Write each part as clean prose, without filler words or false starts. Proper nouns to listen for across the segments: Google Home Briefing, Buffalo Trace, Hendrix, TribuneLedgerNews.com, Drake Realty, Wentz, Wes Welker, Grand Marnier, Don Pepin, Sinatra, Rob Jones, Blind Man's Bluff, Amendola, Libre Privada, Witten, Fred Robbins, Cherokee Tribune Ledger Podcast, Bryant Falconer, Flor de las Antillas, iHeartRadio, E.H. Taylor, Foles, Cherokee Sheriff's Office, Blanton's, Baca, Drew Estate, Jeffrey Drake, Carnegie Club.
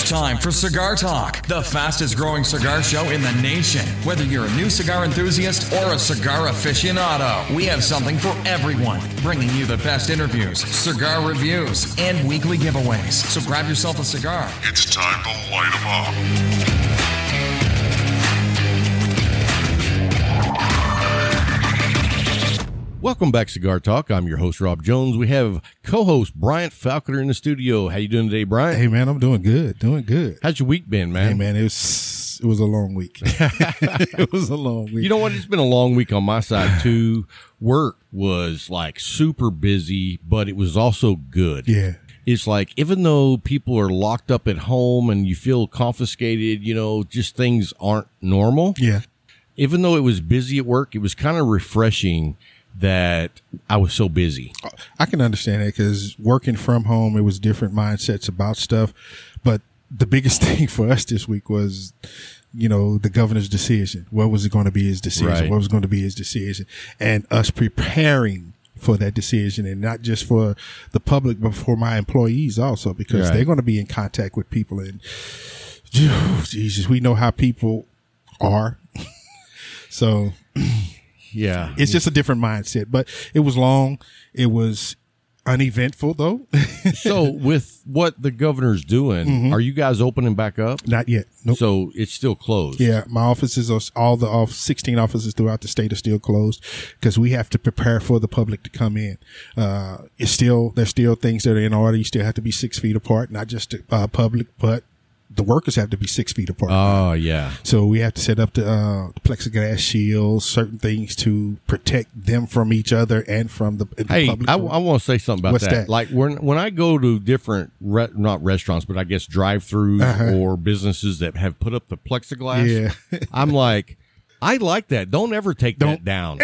It's time for Cigar Talk, the fastest growing cigar show in the nation. Whether you're a new cigar enthusiast or a cigar aficionado, we have something for everyone, bringing you the best interviews, cigar reviews, and weekly giveaways. So grab yourself a cigar. It's time to light them up. Welcome back, Cigar Talk. I'm your host, Rob Jones. We have co-host Bryant Falconer in the studio. How you doing today, Bryant? Hey, man, I'm doing good. How's your week been, man? Hey, man, it was a long week. You know what? It's been a long week on my side, too. Work was, like, super busy, but it was also good. Yeah. It's like, even though people are locked up at home and you feel confiscated, you know, just things aren't normal. Yeah. Even though it was busy at work, it was kind of refreshing that I was so busy. I can understand that, because working from home, it was different mindsets about stuff. But the biggest thing for us this week was, you know, the governor's decision. What was it going to be his decision? Right. And us preparing for that decision, and not just for the public, but for my employees also, because they're going to be in contact with people. And Jesus, we know how people are. So... Yeah. It's just a different mindset, but it was long. It was uneventful, though. So with what the governor's doing, are you guys opening back up? Not yet. Nope. So it's still closed. Yeah. My offices, all the 16 offices throughout the state, are still closed, because we have to prepare for the public to come in. There's still things that are in order. You still have to be 6 feet apart, not just the public, but the workers have to be 6 feet apart. Oh, yeah. So we have to set up the plexiglass shields, certain things to protect them from each other and from the public. I want to say something about that. Like when I go to different, not restaurants, but I guess drive-throughs or businesses that have put up the plexiglass, I'm like, I like that. Don't ever take that down.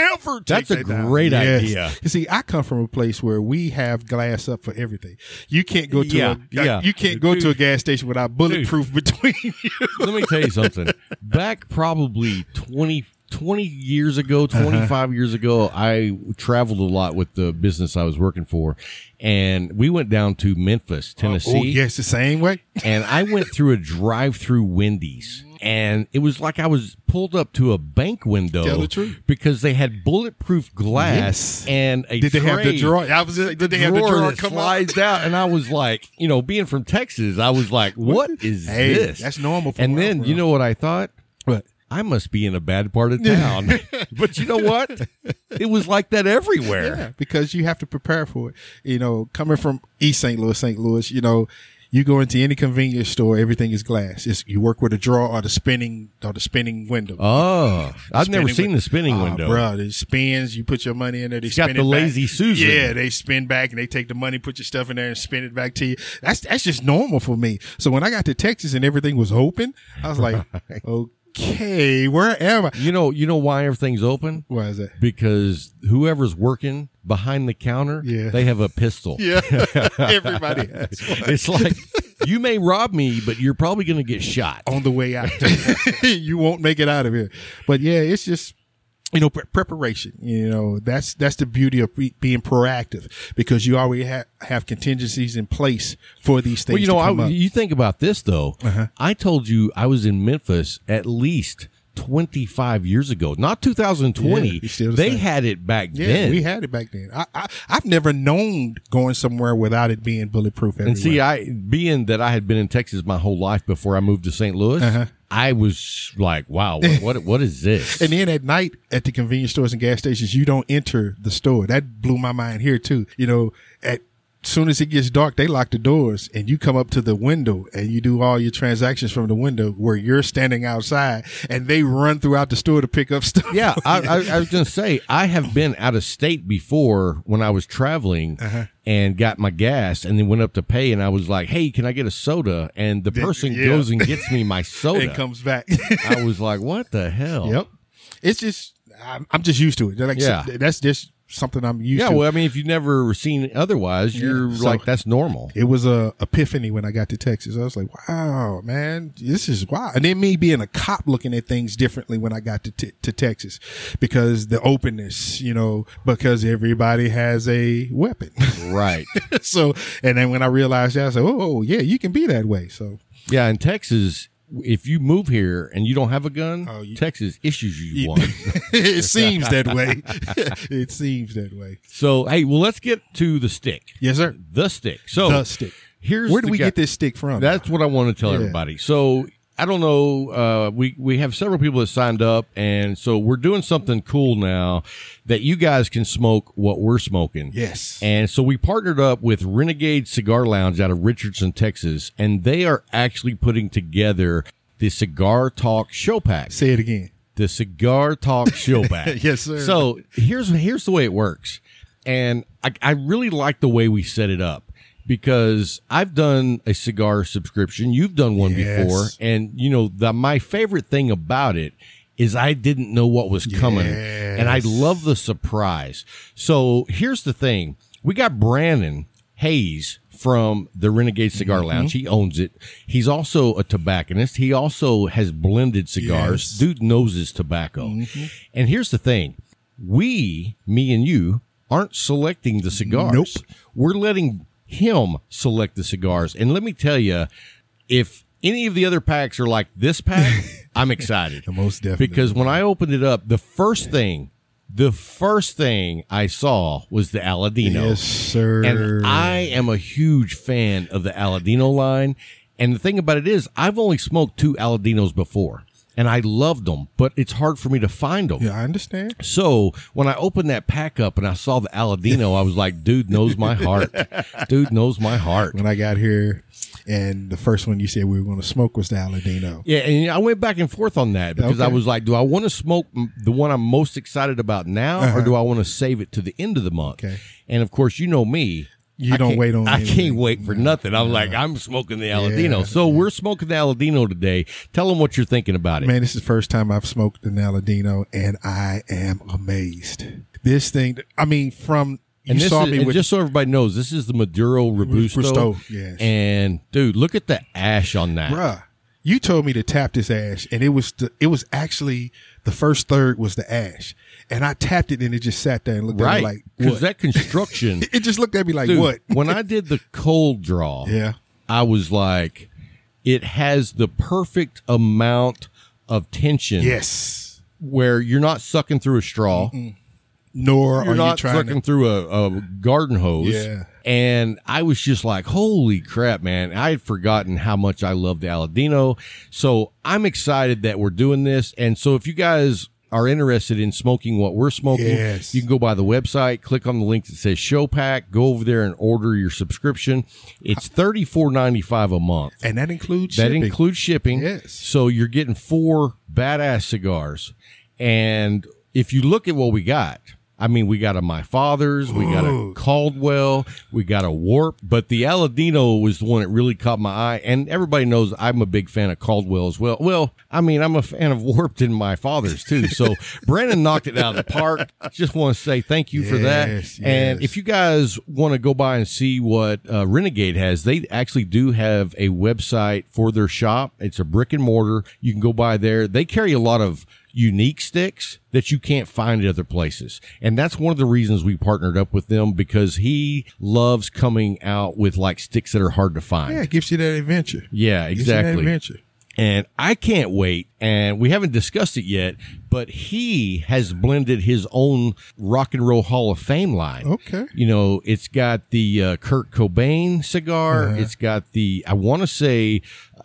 That's a great idea. You see, I come from a place where we have glass up for everything. You can't go to you can't go to a gas station without bulletproof between you. Let me tell you something. Back probably 25 years ago, I traveled a lot with the business I was working for, and we went down to Memphis, Tennessee. Oh, yes, the same way. And I went through a drive-through Wendy's. And it was like I was pulled up to a bank window. Tell the truth. Because they had bulletproof glass and a Did they have the drawer? Did they have the drawer that slides out? And I was like, you know, being from Texas, I was like, what is this? That's normal for me. And then, you know what I thought? What? I must be in a bad part of town. But you know what? It was like that everywhere. Yeah, because you have to prepare for it. You know, coming from East St. Louis, you know, you go into any convenience store, everything is glass. You work with a drawer or the spinning window. Oh, I've never seen the spinning window. Bro, it spins. You put your money in there. They spin it back. Got the lazy Susan. Yeah, they spin back and they take the money, put your stuff in there, and spin it back to you. That's just normal for me. So when I got to Texas and everything was open, I was like, okay, where am I? You know why everything's open? Why is that? Because whoever's working behind the counter, they have a pistol. Yeah, everybody has. It's like, you may rob me, but you're probably going to get shot on the way out. You won't make it out of here. But yeah, it's just, you know, preparation. You know, that's the beauty of being proactive, because you already have contingencies in place for these things. Well, you know, you think about this though. I told you I was in Memphis at least 25 years ago, not 2020. They had it back then. We had it back then. I've never known going somewhere without it being bulletproof everywhere. And see, being that I had been in Texas my whole life before I moved to St. Louis, I was like, wow, what is this? And then at night at the convenience stores and gas stations, you don't enter the store. That blew my mind here too. You know, as soon as it gets dark, they lock the doors, and you come up to the window and you do all your transactions from the window, where you're standing outside, and they run throughout the store to pick up stuff. Yeah, I was going to say, I have been out of state before when I was traveling and got my gas, and then went up to pay, and I was like, hey, can I get a soda? And the person goes and gets me my soda. And comes back. I was like, what the hell? Yep. It's just, I'm just used to it. Like, that's just something I'm used to. Yeah, well, I mean, if you've never seen it otherwise, you're like, that's normal. It was a epiphany when I got to Texas. I was like, wow, man, this is wild. And then me being a cop, looking at things differently when I got to Texas, because the openness, you know, because everybody has a weapon. Right. So, and then when I realized that, I said, oh, yeah, you can be that way. So Yeah, in Texas, if you move here and you don't have a gun, Texas issues you one. It seems that way. It seems that way. So, hey, well, let's get to the stick. Yes, sir. The stick. So, the stick. Here's where do we get this stick from? That's what I want to tell everybody. So, I don't know. We have several people that signed up, and so we're doing something cool now that you guys can smoke what we're smoking. Yes. And so we partnered up with Renegade Cigar Lounge out of Richardson, Texas, and they are actually putting together the Cigar Talk Show Pack. Say it again. The Cigar Talk Show Pack. Yes, sir. So here's the way it works, and I really like the way we set it up. Because I've done a cigar subscription. You've done one before. And, you know, my favorite thing about it is I didn't know what was coming. And I love the surprise. So here's the thing. We got Brandon Hayes from the Renegade Cigar Lounge. He owns it. He's also a tobacconist. He also has blended cigars. Yes. Dude knows his tobacco. And here's the thing. Me and you, aren't selecting the cigars. Nope. We're letting him select the cigars. And let me tell you, if any of the other packs are like this pack, I'm excited. Most definitely. Because when I opened it up, the first thing I saw was the Aladino. Yes, sir. And I am a huge fan of the Aladino line. And the thing about it is, I've only smoked 2 Aladinos before. And I loved them, but it's hard for me to find them. Yeah, I understand. So when I opened that pack up and I saw the Aladino, I was like, dude knows my heart. Dude knows my heart. When I got here and the first one you said we were going to smoke was the Aladino. Yeah, and I went back and forth on that because I was like, do I want to smoke the one I'm most excited about now or do I want to save it to the end of the month? Okay. And, of course, you know me. I can't wait for nothing. I'm like, I'm smoking the Aladino. We're smoking the Aladino today. Tell them what you're thinking about it. Man, this is the first time I've smoked an Aladino, and I am amazed. This thing, I mean, just so everybody knows, this is the Maduro Robusto. Yes. And, dude, look at the ash on that. Bruh, you told me to tap this ash, and it was actually the first third was the ash. And I tapped it, and it just sat there and looked at me like, what? Because that construction. It just looked at me like, dude, what? When I did the cold draw, I was like, it has the perfect amount of tension. Yes. Where you're not sucking through a straw. Mm-mm. Nor you're not sucking through a garden hose. Yeah. And I was just like, holy crap, man. I had forgotten how much I loved the Aladino. So I'm excited that we're doing this. And so if you guys are interested in smoking what we're smoking, you can go by the website, click on the link that says Show Pack, go over there and order your subscription. It's $34.95 a month. And that includes shipping. That includes shipping. Yes. So you're getting 4 badass cigars. And if you look at what we got, I mean, we got a My Father's, we got a Caldwell, we got a Warped, but the Aladino was the one that really caught my eye. And everybody knows I'm a big fan of Caldwell as well. Well, I mean, I'm a fan of Warped and My Father's too. So Brandon knocked it out of the park. Just want to say thank you for that. Yes. And if you guys want to go by and see what Renegade has, they actually do have a website for their shop. It's a brick and mortar. You can go by there. They carry a lot of unique sticks that you can't find at other places. And that's one of the reasons we partnered up with them, because he loves coming out with like sticks that are hard to find. Yeah, it gives you that adventure. Yeah, exactly. Gives you that adventure. And I can't wait. And we haven't discussed it yet, but he has blended his own Rock and Roll Hall of Fame line. Okay. You know, it's got the Kurt Cobain cigar. It's got the, I want to say,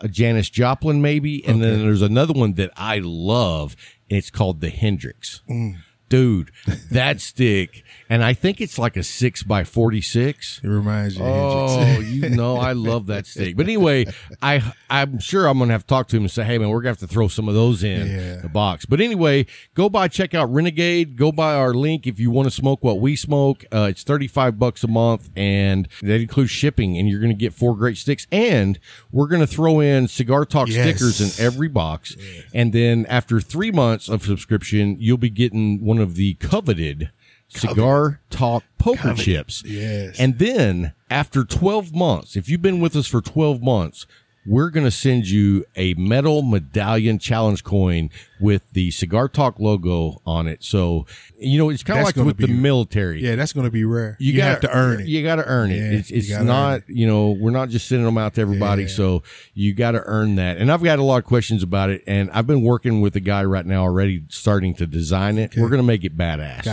Janis Joplin maybe. And then there's another one that I love. And it's called the Hendrix. Mm. Dude, that stick, and I think it's like a 6x46. It reminds you. Oh, you know, I love that stick. But anyway, I'm sure I'm going to have to talk to him and say, hey, man, we're going to have to throw some of those in the box. But anyway, go by, check out Renegade. Go by our link if you want to smoke what we smoke. It's $35 a month, and that includes shipping, and you're going to get 4 great sticks. And we're going to throw in Cigar Talk stickers in every box. Yes. And then after 3 months of subscription, you'll be getting one of the coveted Cigar Talk poker chips. Yes. And then after 12 months, if you've been with us for 12 months, we're going to send you a metal medallion challenge coin with the Cigar Talk logo on it. So, you know, it's kind of like with the military. Yeah, that's going to be rare. You have to earn it. You got to earn it. Yeah, it's not, you know, we're not just sending them out to everybody. Yeah. So you got to earn that. And I've got a lot of questions about it. And I've been working with a guy right now already starting to design it. Okay. We're going to make it badass.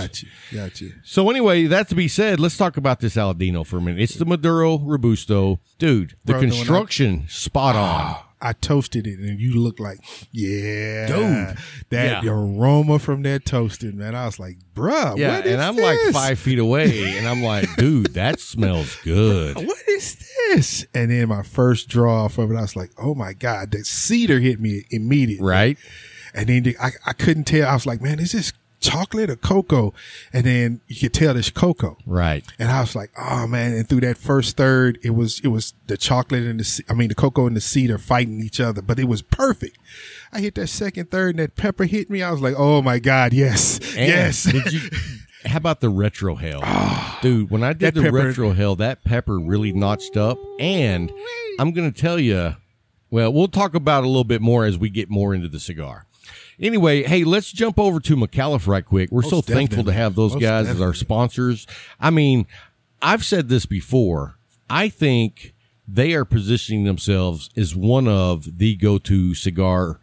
Got you. So anyway, that to be said, let's talk about this Aladino for a minute. It's the Maduro Robusto. Dude, the construction, spot on. I toasted it, and you look like, yeah, dude, the aroma from that toasting, man. I was like, bruh, yeah, what is this? And I'm like 5 feet away, and I'm like, dude, that smells good. What is this? And then my first draw from it, I was like, oh my God, that cedar hit me immediately. Right. And then I couldn't tell. I was like, man, is this chocolate or cocoa? And then you could tell it's cocoa, right? And I was like, oh man. And through that first third, it was the chocolate and the cocoa and the cedar fighting each other, but it was perfect. I hit that second third and that pepper hit me. I was like, oh my God, yes. And yes, how about the retro hell? Oh, dude, when I did the retro hell, that pepper really notched up. And I'm gonna tell you, well, we'll talk about it a little bit more as we get more into the cigar. Anyway, hey, let's jump over to McAuliffe right quick. We're so thankful to have those guys as our sponsors. I mean, I've said this before. I think they are positioning themselves as one of the go-to cigar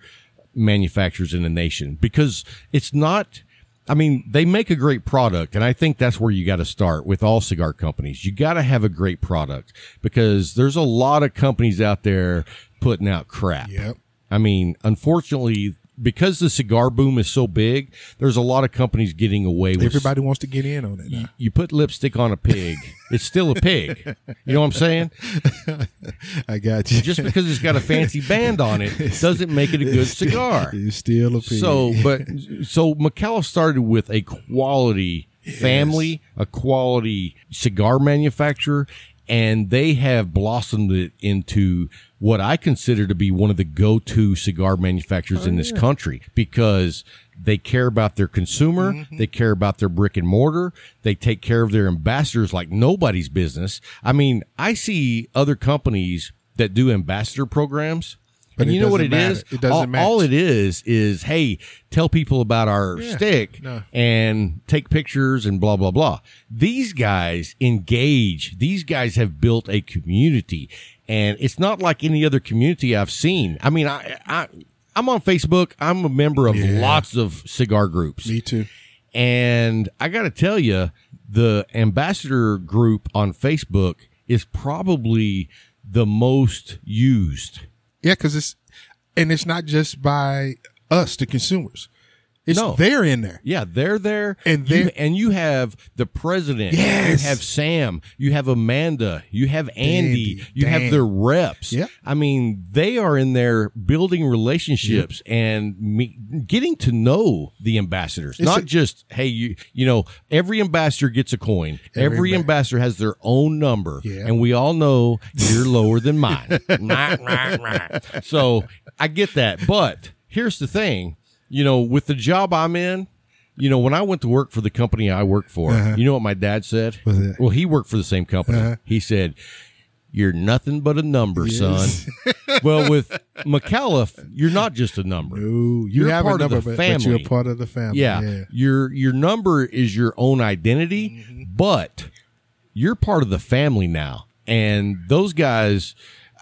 manufacturers in the nation, because it's not, I mean, they make a great product, and I think that's where you got to start with all cigar companies. You got to have a great product, because there's a lot of companies out there putting out crap. Yep. I mean, unfortunately, because the cigar boom is so big, there's a lot of companies getting away with it. Everybody wants to get in on it now. You put lipstick on a pig, it's still a pig. You know what I'm saying? I got you. Just because it's got a fancy band on it doesn't make it a good cigar. It's still a pig. So McAuliffe started with a quality family, a quality cigar manufacturer, and they have blossomed it into what I consider to be one of the go-to cigar manufacturers in this country, because they care about their consumer. Mm-hmm. They care about their brick and mortar. They take care of their ambassadors like nobody's business. I mean, I see other companies that do ambassador programs. But and you know what it is? It doesn't matter. All it is, hey, tell people about our stick and take pictures and blah, blah, blah. These guys engage. These guys have built a community, and it's not like any other community I've seen. I mean, I'm on Facebook. I'm a member of lots of cigar groups. Me too. And I got to tell you, the ambassador group on Facebook is probably the most used. Yeah, because it's not just by us, the consumers. They're in there. Yeah, they're there. And you have the president. Yes. You have Sam. You have Amanda. You have Andy. You have their reps. Yeah. I mean, they are in there building relationships and getting to know the ambassadors. It's not just, hey, you know, every ambassador gets a coin. Every ambassador has their own number. Yeah. And we all know you're lower than mine. So I get that. But here's the thing. You know, with the job I'm in, you know, when I went to work for the company I work for, you know what my dad said? Well, he worked for the same company. He said, "You're nothing but a number, son." Well, with McAuliffe, you're not just a number. No, you're have part a number, of the family. But you're part of the family. Yeah, yeah. Your number is your own identity, but you're part of the family now. And those guys,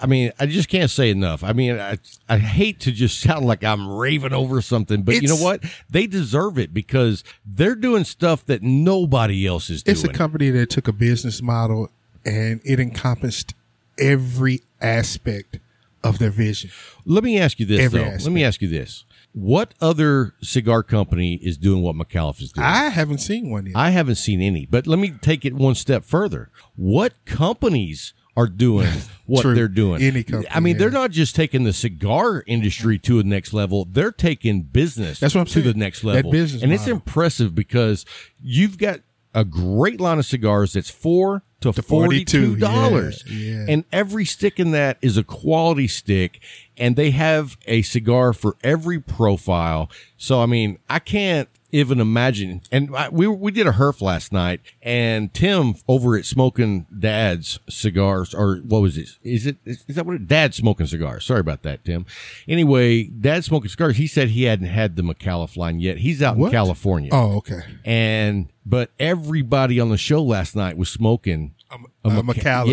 I mean, I just can't say enough. I mean, I hate to just sound like I'm raving over something, but you know what? They deserve it, because they're doing stuff that nobody else is doing. It's a company that took a business model and it encompassed every aspect of their vision. Let me ask you this, Let me ask you this. What other cigar company is doing what McAuliffe is doing? I haven't seen one yet. I haven't seen any, but let me take it one step further. What companies are doing what they're doing? Any company, I mean, they're not just taking the cigar industry to a next level. They're taking business to the next level. That business model. It's impressive, because you've got a great line of cigars that's $4 to $42. Yeah. And every stick in that is a quality stick, and they have a cigar for every profile. So, I mean, I can't even imagine. And we did a HERF last night, and Tim over at Smoking Dad's Cigars, or what was it? Dad's Smoking Cigars. Sorry about that, Tim. Anyway, Dad's Smoking Cigars, he said he hadn't had the McAuliffe line yet. He's out in California. Oh, okay. But everybody on the show last night was smoking a McAuliffe.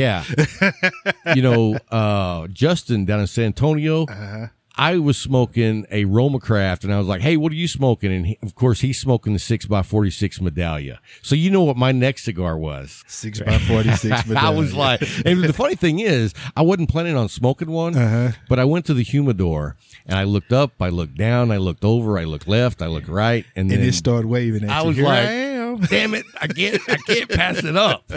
Yeah. Justin down in San Antonio. Uh-huh. I was smoking a Roma Craft, and I was like, hey, what are you smoking? And of course, he's smoking the 6x46 Medallia. So you know what my next cigar was. 6x46 Medallia. I was like, and the funny thing is, I wasn't planning on smoking one, but I went to the humidor, and I looked up, I looked down, I looked over, I looked left, I looked right. And then it started waving at you. I was damn it, I can't pass it up.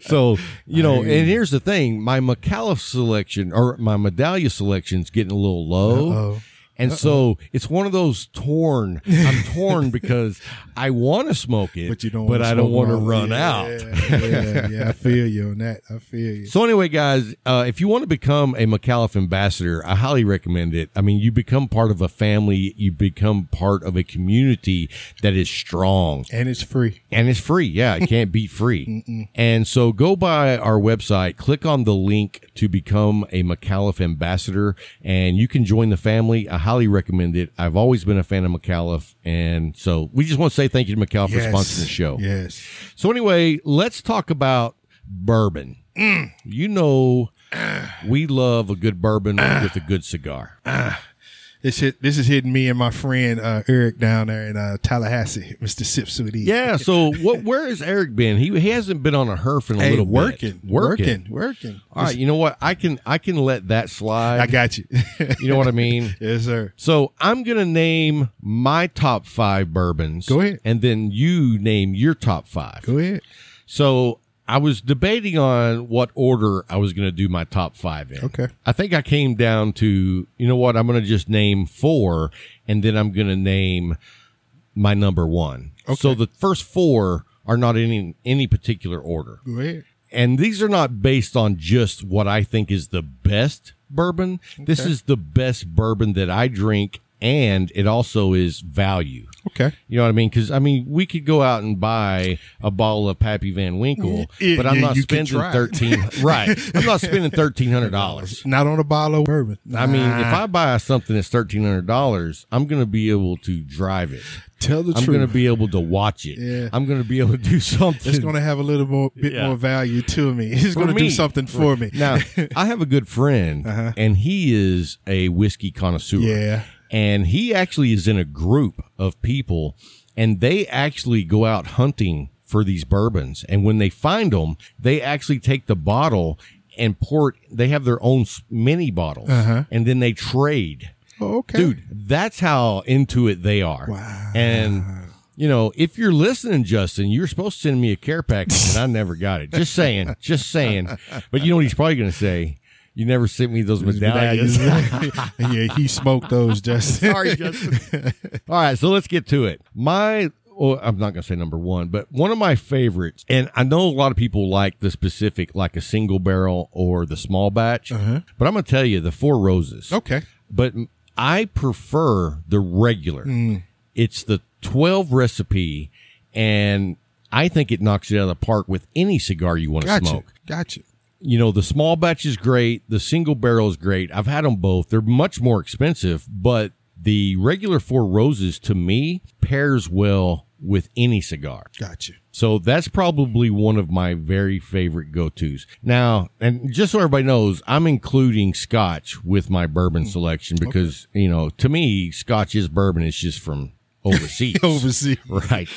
So, and here's the thing. My McAuliffe selection, or my Medallia selection, is getting a little low. Uh-oh. And so it's one of those I'm torn because I want to smoke it, but I don't want to run out. Yeah, I feel you on that. I feel you. So anyway, guys, if you want to become a McAuliffe ambassador, I highly recommend it. I mean, you become part of a family. You become part of a community that is strong. And it's free. Yeah, it can't beat free. And so go by our website, click on the link to become a McAuliffe ambassador, and you can join the family. I highly recommend it. I've always been a fan of McAuliffe, and so we just want to say thank you to McAuliffe for sponsoring the show. Yes. So anyway, let's talk about bourbon. We love a good bourbon with a good cigar. This is hitting me and my friend Eric down there in Tallahassee, Mr. Sipsuiti. Yeah. So where has Eric been? He hasn't been on a HERF in a little bit. Working. All right. You know what? I can let that slide. I got you. You know what I mean? Yes, sir. So I'm gonna name my top 5 bourbons. Go ahead. And then you name your top 5. Go ahead. So I was debating on what order I was going to do my top 5 in. Okay. I think I came down to, you know what, I'm going to just name 4, and then I'm going to name my number 1. Okay. So the first 4 are not in any particular order. Right. And these are not based on just what I think is the best bourbon. Okay. This is the best bourbon that I drink, and it also is value. Okay. You know what I mean? Because, I mean, we could go out and buy a bottle of Pappy Van Winkle, but I'm not spending $1,300. Right. I'm not spending $1,300. Not on a bottle of bourbon. I mean, if I buy something that's $1,300, I'm going to be able to drive it. Tell the truth. I'm going to be able to watch it. Yeah. I'm going to be able to do something. It's going to have a little bit more value to me. It's going to do something for me. Now, I have a good friend, and he is a whiskey connoisseur. Yeah. And he actually is in a group of people, and they actually go out hunting for these bourbons. And when they find them, they actually take the bottle and pour it. They have their own mini bottles, and then they trade. Oh, okay. Dude, that's how into it they are. Wow. And, if you're listening, Justin, you're supposed to send me a care package, and I never got it. Just saying. But you know what he's probably going to say? You never sent me those medallions. Yeah, he smoked those, Justin. Sorry, Justin. All right, so let's get to it. I'm not going to say number 1, but one of my favorites, and I know a lot of people like the specific, like a single barrel or the small batch, but I'm going to tell you the Four Roses. Okay. But I prefer the regular. It's the 12 recipe, and I think it knocks it out of the park with any cigar you want to smoke. Gotcha. The small batch is great. The single barrel is great. I've had them both. They're much more expensive, but the regular Four Roses, to me, pairs well with any cigar. Gotcha. So that's probably one of my very favorite go-tos. Now, and just so everybody knows, I'm including Scotch with my bourbon selection because, to me, Scotch is bourbon. It's just from overseas. Right.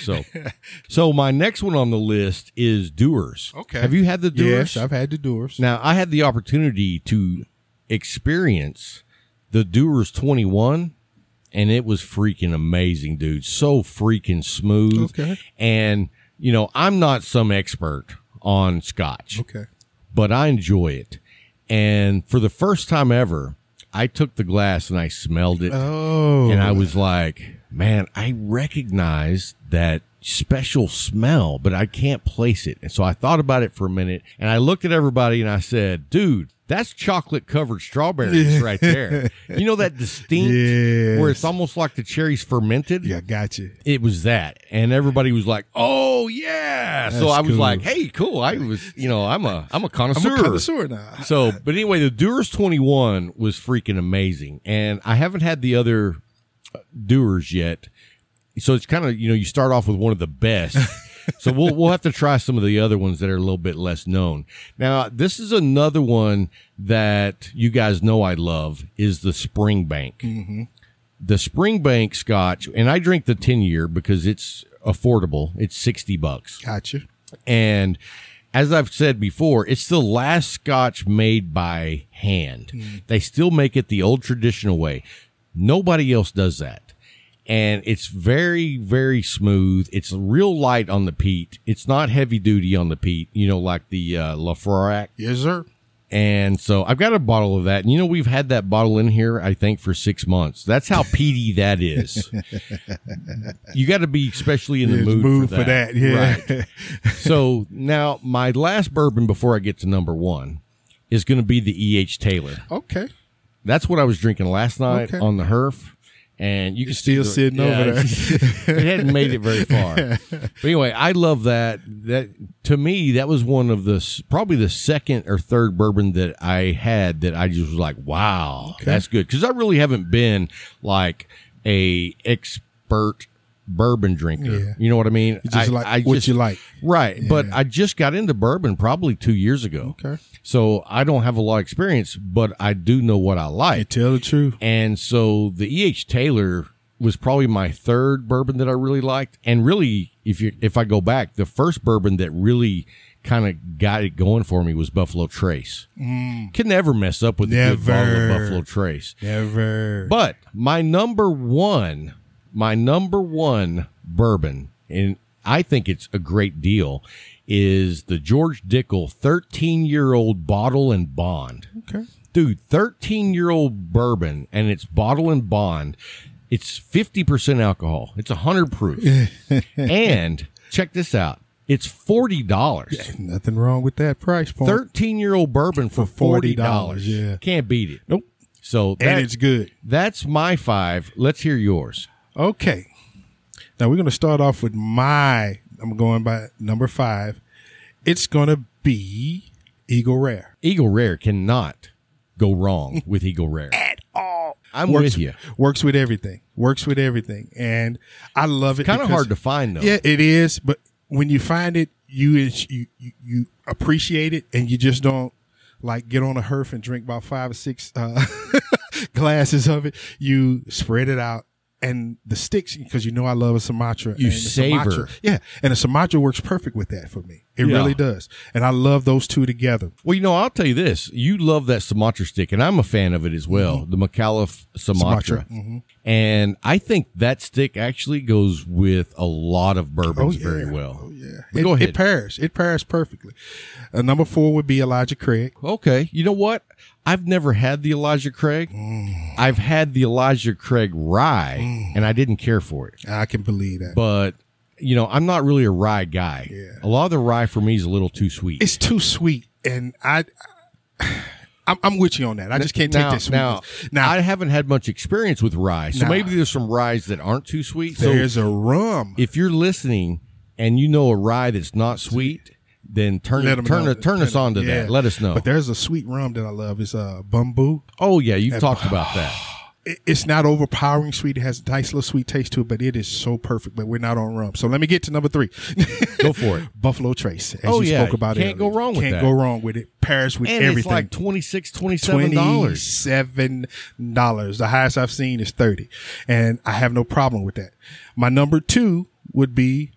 So my next one on the list is Dewar's. Okay. Have you had the Dewar's? Yes, I've had the Dewar's. Now, I had the opportunity to experience the Dewar's 21, and it was freaking amazing, dude. So freaking smooth. Okay. And, I'm not some expert on Scotch. Okay. But I enjoy it. And for the first time ever, I took the glass and I smelled it. Oh. And I was like, man, I recognize that special smell, but I can't place it. And so I thought about it for a minute, and I looked at everybody and I said, dude, that's chocolate covered strawberries right there. You know that distinct where it's almost like the cherries fermented? Yeah, gotcha. It was that. And everybody was like, oh yeah. That's so I was like, hey, cool. I was, you know, I'm a connoisseur. I'm a connoisseur now. So, but anyway, the Dewar's 21 was freaking amazing. And I haven't had the other Dewar's yet. So it's kind of, you know, you start off with one of the best. So we'll have to try some of the other ones that are a little bit less known. Now, this is another one that you guys know I love is the Springbank. Mm-hmm. The Springbank Scotch, and I drink the 10-year because it's affordable. It's $60. Gotcha. And as I've said before, it's the last Scotch made by hand. Mm-hmm. They still make it the old traditional way. Nobody else does that. And it's very, very smooth. It's real light on the peat. It's not heavy duty on the peat, you know, like the Lafroig. Yes, sir. And so I've got a bottle of that. And, you know, we've had that bottle in here, I think, for 6 months. That's how peaty that is. You got to be especially in the mood for that. Yeah. Right. So now my last bourbon before I get to number one is going to be the E.H. Taylor. Okay. That's what I was drinking last night on the Herf. And you can still sitting over there. It hadn't made it very far. But anyway, I love that. That to me, that was one of the probably the second or third bourbon that I had that I just was like, wow, that's good. Because I really haven't been like a expert bourbon drinker. Yeah. You know what I mean? You just you like. Right. Yeah. But I just got into bourbon probably 2 years ago. Okay. So I don't have a lot of experience, but I do know what I like. You tell the truth. And so the E.H. Taylor was probably my third bourbon that I really liked. And really, if I go back, the first bourbon that really kind of got it going for me was Buffalo Trace. Mm. Can never mess up with a good bottle of Buffalo Trace. Never. But my number one bourbon, and I think it's a great deal, is the George Dickel 13-year-old Bottle and Bond. Okay. Dude, 13-year-old bourbon, and it's Bottle and Bond. It's 50% alcohol. It's 100 proof. And check this out. It's $40. Yeah, nothing wrong with that price point. 13-year-old bourbon for $40. Yeah. Can't beat it. Nope. So and it's good. That's my five. Let's hear yours. Okay. Now, we're going to start off with I'm going by number five. It's going to be Eagle Rare. Eagle Rare cannot go wrong with Eagle Rare. At all. With you. Works with everything. And I love it. It's kind of hard to find, though. Yeah, it is. But when you find it, you appreciate it, and you just don't, like, get on a Herf and drink about 5 or 6 glasses of it. You spread it out. And the sticks, because you know I love a Sumatra. You savor. Yeah. And a Sumatra works perfect with that for me. It really does. And I love those two together. Well, you know, I'll tell you this. You love that Sumatra stick, and I'm a fan of it as well, the McAuliffe Sumatra. Mm-hmm. And I think that stick actually goes with a lot of bourbons very well. Oh, yeah. Go ahead. It pairs perfectly. Number four would be Elijah Craig. Okay. You know what? I've never had the Elijah Craig. Mm. I've had the Elijah Craig rye, and I didn't care for it. I can believe that. But, you know, I'm not really a rye guy. Yeah. A lot of the rye for me is a little too sweet. It's too sweet, and I'm with you on that. I just can't take that sweetness. Now, I haven't had much experience with rye, so maybe there's some ryes that aren't too sweet. There's a rum. If you're listening and you know a rye that's not sweet, then turn us on to that. Let us know. But there's a sweet rum that I love. It's Bamboo. Oh, yeah. You've talked about that. It's not overpowering sweet. It has a nice little sweet taste to it, but it is so perfect. But we're not on rum. So let me get to number three. Go for it. Buffalo Trace. As you spoke about it. Can't go wrong with that. Can't go wrong with it. Pairs with everything. It's like $27. The highest I've seen is $30. And I have no problem with that. My number two would be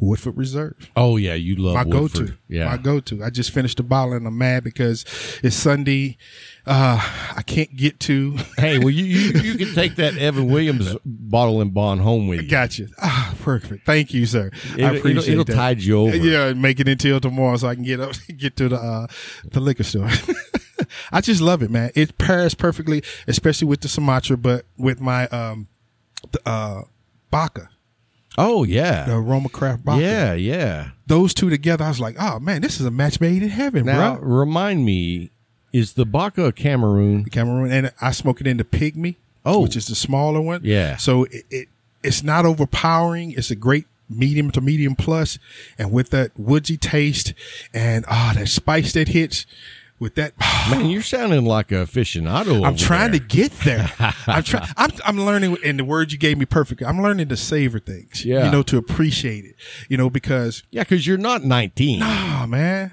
Woodford Reserve. Oh, yeah. You love Woodford. My go-to. I just finished the bottle and I'm mad because it's Sunday. I can't get to. Hey, well, you can take that Evan Williams Bottle and Bond home with you. Gotcha. Ah, perfect. Thank you, sir. I appreciate it. It'll tide you over. Yeah, make it until tomorrow so I can get to the liquor store. I just love it, man. It pairs perfectly, especially with the Sumatra, but with my Baca. Oh, yeah. The Roma Craft Vodka. Yeah, yeah. Those two together, I was like, oh, man, this is a match made in heaven, now, bro. Remind me, is the Baca Cameroon? Cameroon, and I smoke it in the Pygmy, which is the smaller one. Yeah. So it's not overpowering. It's a great medium to medium plus, and with that woodsy taste and that spice that hits with that. Man, you're sounding like a aficionado. I'm trying to get there. I'm learning, and the word you gave me perfectly. I'm learning to savor things. Yeah. You know, to appreciate it. You know, because you're not 19. Nah, man.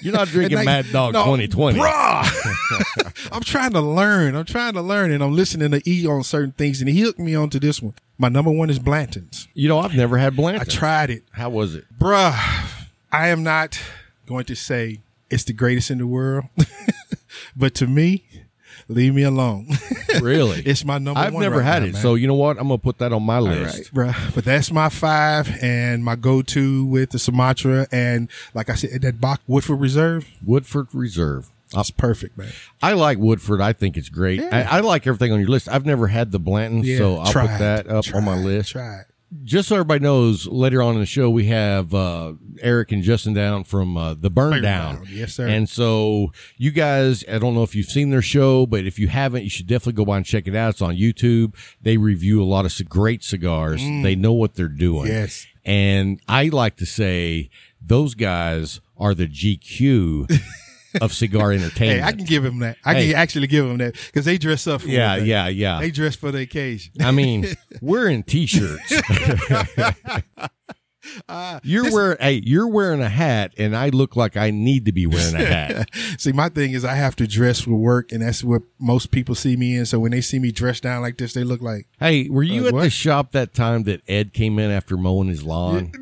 You're not drinking Mad Dog 2020. Bruh. I'm trying to learn, and I'm listening to E on certain things, and he hooked me onto this one. My number one is Blanton's. You know, I've never had Blanton's. I tried it. How was it? Bruh, I am not going to say it's the greatest in the world, but to me, leave me alone. Really? It's my number one. I've never had it, man. So you know what? I'm going to put that on my list. All right, bruh. But that's my five and my go-to with the Sumatra. And like I said, that Bach Woodford Reserve. Woodford Reserve. That's perfect, man. I like Woodford. I think it's great. Yeah. I like everything on your list. I've never had the Blanton, so I'll put that up on my list. Try it. Just so everybody knows, later on in the show, we have Eric and Justin down from The Burndown. Yes, sir. And so you guys, I don't know if you've seen their show, but if you haven't, you should definitely go by and check it out. It's on YouTube. They review a lot of great cigars. They know what they're doing. Yes. And I like to say those guys are the GQ of cigar entertainment. Hey, I can give him that. I can actually give him that because they dress up for everything. Yeah. They dress for the occasion. I mean, we're in T-shirts. You're wearing a hat, and I look like I need to be wearing a hat. See, my thing is I have to dress for work, and that's what most people see me in. So when they see me dressed down like this, they look like, hey, were you at the shop that time that Ed came in after mowing his lawn?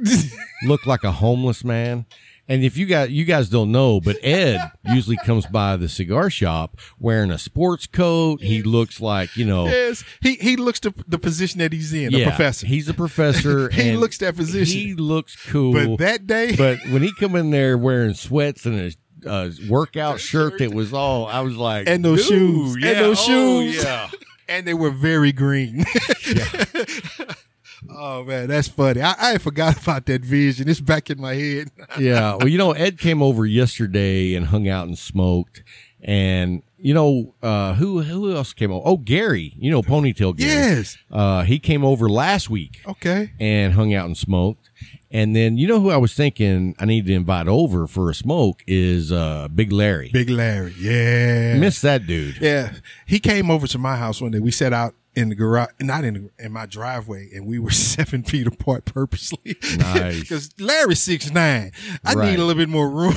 Looked like a homeless man? And if you guys don't know, but Ed usually comes by the cigar shop wearing a sports coat. He looks like, you know. Yes, he looks to the position that he's in, a professor. He's a professor. He looks that position. He looks cool. But that day. But when he come in there wearing sweats and his workout shirt, it was all, I was like. And those shoes. Yeah, and those shoes. Yeah. And they were very green. Yeah. Oh, man, that's funny. I forgot about that vision. It's back in my head. Yeah. Well, you know, Ed came over yesterday and hung out and smoked. And, you know, who else came over? Oh, Gary. You know, Ponytail Gary. Yes. He came over last week. Okay. And hung out and smoked. And then, you know who I was thinking I need to invite over for a smoke is Big Larry. Big Larry, yeah. Miss that dude. Yeah. He came over to my house one day. We set out in the garage, in my driveway, and we were 7 feet apart purposely. Nice. Because Larry's 6'9". I need a little bit more room.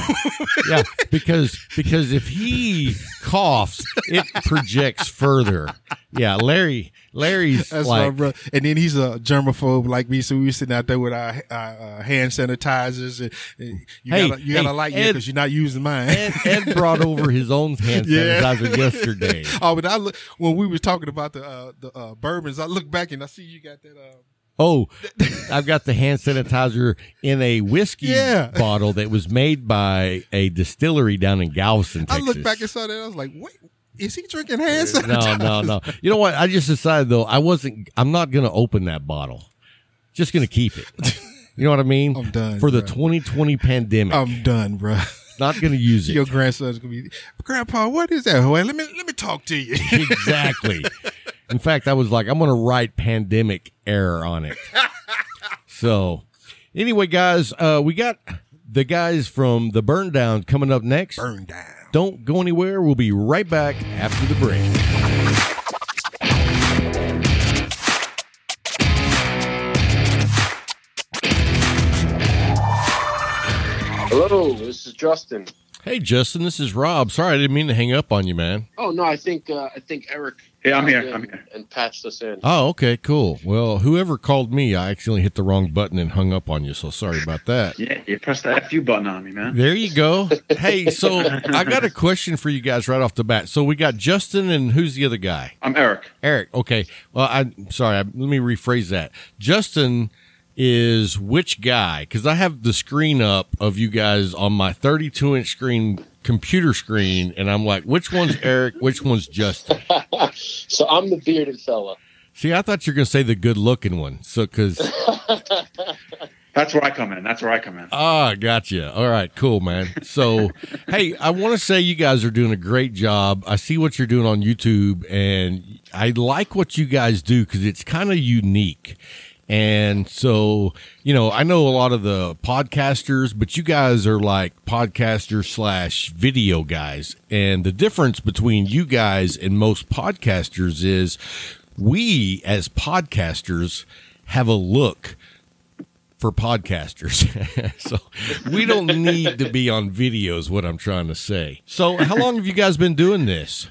Yeah, because if he coughs, it projects further. Yeah, Larry's that's like my brother. And then he's a germaphobe like me, so we were sitting out there with our hand sanitizers. And you gotta like it because you're not using mine. Ed brought over his own hand sanitizer yesterday. Oh, but when we were talking about the bourbons, I look back and I see you got that. I've got the hand sanitizer in a whiskey bottle that was made by a distillery down in Galveston, Texas. I looked back and saw that. I was like, wait, is he drinking hand sanitizer? No. You know what? I just decided, though, I'm not going to open that bottle. Just going to keep it. You know what I mean? I'm done. For the 2020 pandemic. I'm done, bro. Not going to use it. Your grandson's going to be, Grandpa, what is that? Well, let me talk to you. Exactly. In fact, I was like, I'm going to write pandemic error on it. So anyway, guys, we got the guys from The Burndown coming up next. Burndown. Don't go anywhere. We'll be right back after the break. Hello, this is Justin. Hey, Justin, this is Rob. Sorry, I didn't mean to hang up on you, man. Oh, no, I think Eric. Yeah, I'm here. And patched us in. Oh, okay, cool. Well, whoever called me, I accidentally hit the wrong button and hung up on you, so sorry about that. Yeah, you pressed the FU button on me, man. There you go. Hey, so I got a question for you guys right off the bat. So we got Justin, and who's the other guy? I'm Eric. Eric, okay. Well, I'm sorry. Let me rephrase that. Justin is which guy? Because I have the screen up of you guys on my 32-inch screen, computer screen, and I'm like, which one's Eric, which one's Justin? So I'm the bearded fella. See, I thought you were going to say the good-looking one, because That's where I come in. Ah, gotcha. All right, cool, man. So, hey, I want to say you guys are doing a great job. I see what you're doing on YouTube, and I like what you guys do because it's kind of unique. And so, you know, I know a lot of the podcasters, but you guys are like podcaster slash video guys. And the difference between you guys and most podcasters is we as podcasters have a look for podcasters. So we don't need to be on video is what I'm trying to say. So how long have you guys been doing this?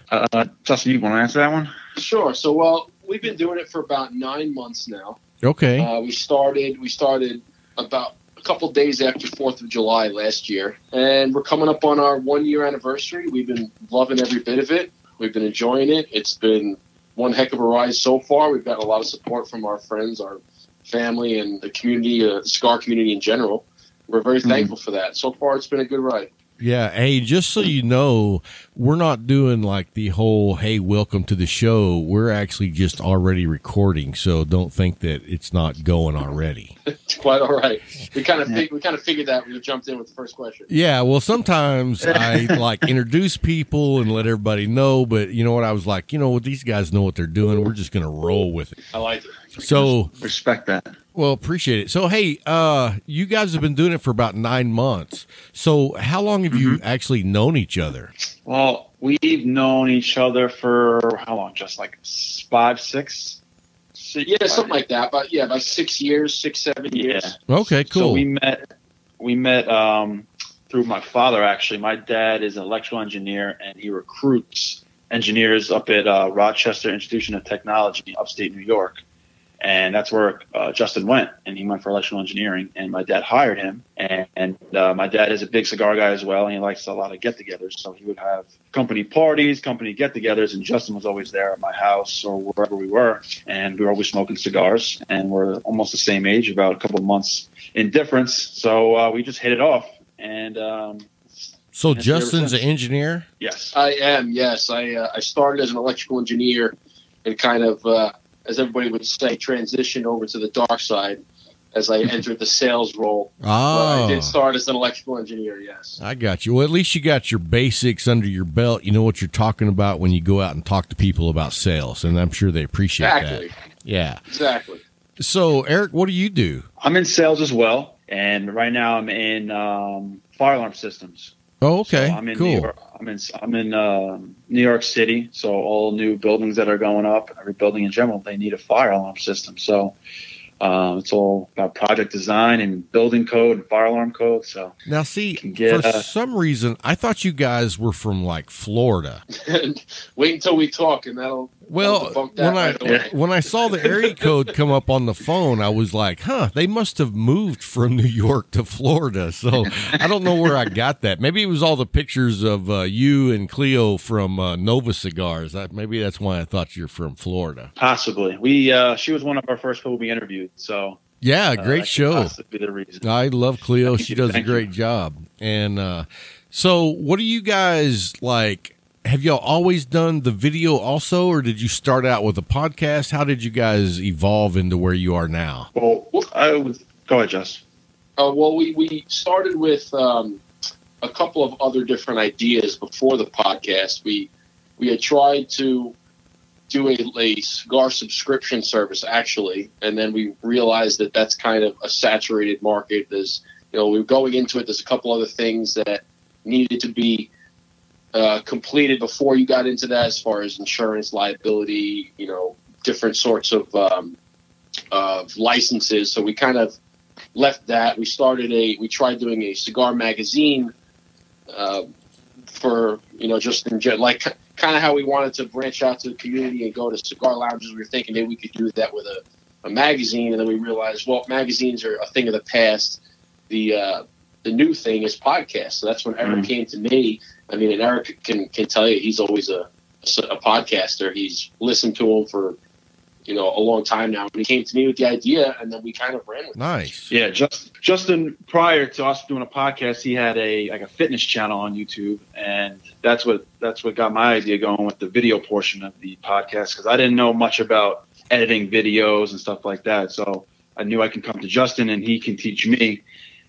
Justin, you want to answer that one? Sure. So, well, we've been doing it for about 9 months now. Okay. We started about a couple days after 4th of July last year, and we're coming up on our 1-year anniversary. We've been loving every bit of it. We've been enjoying it. It's been one heck of a ride so far. We've got a lot of support from our friends, our family, and the community, the cigar community in general. We're very thankful for that. So far, it's been a good ride. Yeah. Hey, just so you know, we're not doing like the whole, hey, welcome to the show. We're actually just already recording. So don't think that it's not going already. It's quite all right. We kind of figured that when we jumped in with the first question. Yeah. Well, sometimes I like introduce people and let everybody know, but you know what? I was like, you know what? These guys know what they're doing. We're just going to roll with it. I like it. So respect that. Well, appreciate it. So, hey, you guys have been doing it for about 9 months. So how long have you actually known each other? Well, we've known each other for how long? Just like five, six, something like that. But yeah, about 6 years, 6, 7 years. Yeah. Okay, cool. So we met through my father, actually. My dad is an electrical engineer, and he recruits engineers up at Rochester Institution of Technology, upstate New York. And that's where Justin went, and he went for electrical engineering, and my dad hired him. And my dad is a big cigar guy as well, and he likes a lot of get-togethers. So he would have company parties, company get-togethers, and Justin was always there at my house or wherever we were. And we were always smoking cigars, and we're almost the same age, about a couple of months in difference. So we just hit it off. So Justin's an engineer? Yes. I am, yes. I started as an electrical engineer and kind of... as everybody would say, transition over to the dark side as I entered the sales role. Oh. But I did start as an electrical engineer, yes. I got you. Well, at least you got your basics under your belt. You know what you're talking about when you go out and talk to people about sales, and I'm sure they appreciate that. Yeah. Exactly. So, Eric, what do you do? I'm in sales as well, and right now I'm in fire alarm systems. Oh, okay. So I'm in cool. I'm in New York City, so all new buildings that are going up, every building in general, they need a fire alarm system. So it's all about project design and building code and fire alarm code. So now, see, for some reason, I thought you guys were from like Florida. Wait until we talk, and when I saw the area code come up on the phone, I was like, "Huh, they must have moved from New York to Florida." So I don't know where I got that. Maybe it was all the pictures of you and Cleo from Nova Cigars. Maybe that's why I thought you're from Florida. Possibly. She was one of our first people we interviewed. So yeah, great show. I love Cleo. She does a great job. And so what do you guys like? Have y'all always done the video also, or did you start out with a podcast? How did you guys evolve into where you are now? Well, go ahead, Jess. Well, we started with a couple of other different ideas before the podcast. We had tried to do a cigar subscription service, actually, and then we realized that that's kind of a saturated market. There's, you know, we were going into it, there's a couple other things that needed to be completed before you got into that, as far as insurance, liability, you know, different sorts of licenses. So we kind of left that. We tried doing a cigar magazine for, you know, just in general, like kind of how we wanted to branch out to the community and go to cigar lounges. We were thinking maybe we could do that with a magazine, and then we realized, well, magazines are a thing of the past. The new thing is podcasts. So that's when Eric came to me. I mean, and Eric can tell you he's always a podcaster. He's listened to them for, you know, a long time now. And he came to me with the idea, and then we kind of ran with it. Nice. Yeah, Justin, prior to us doing a podcast, he had a fitness channel on YouTube, and that's what got my idea going with the video portion of the podcast, because I didn't know much about editing videos and stuff like that. So I knew I can come to Justin and he can teach me.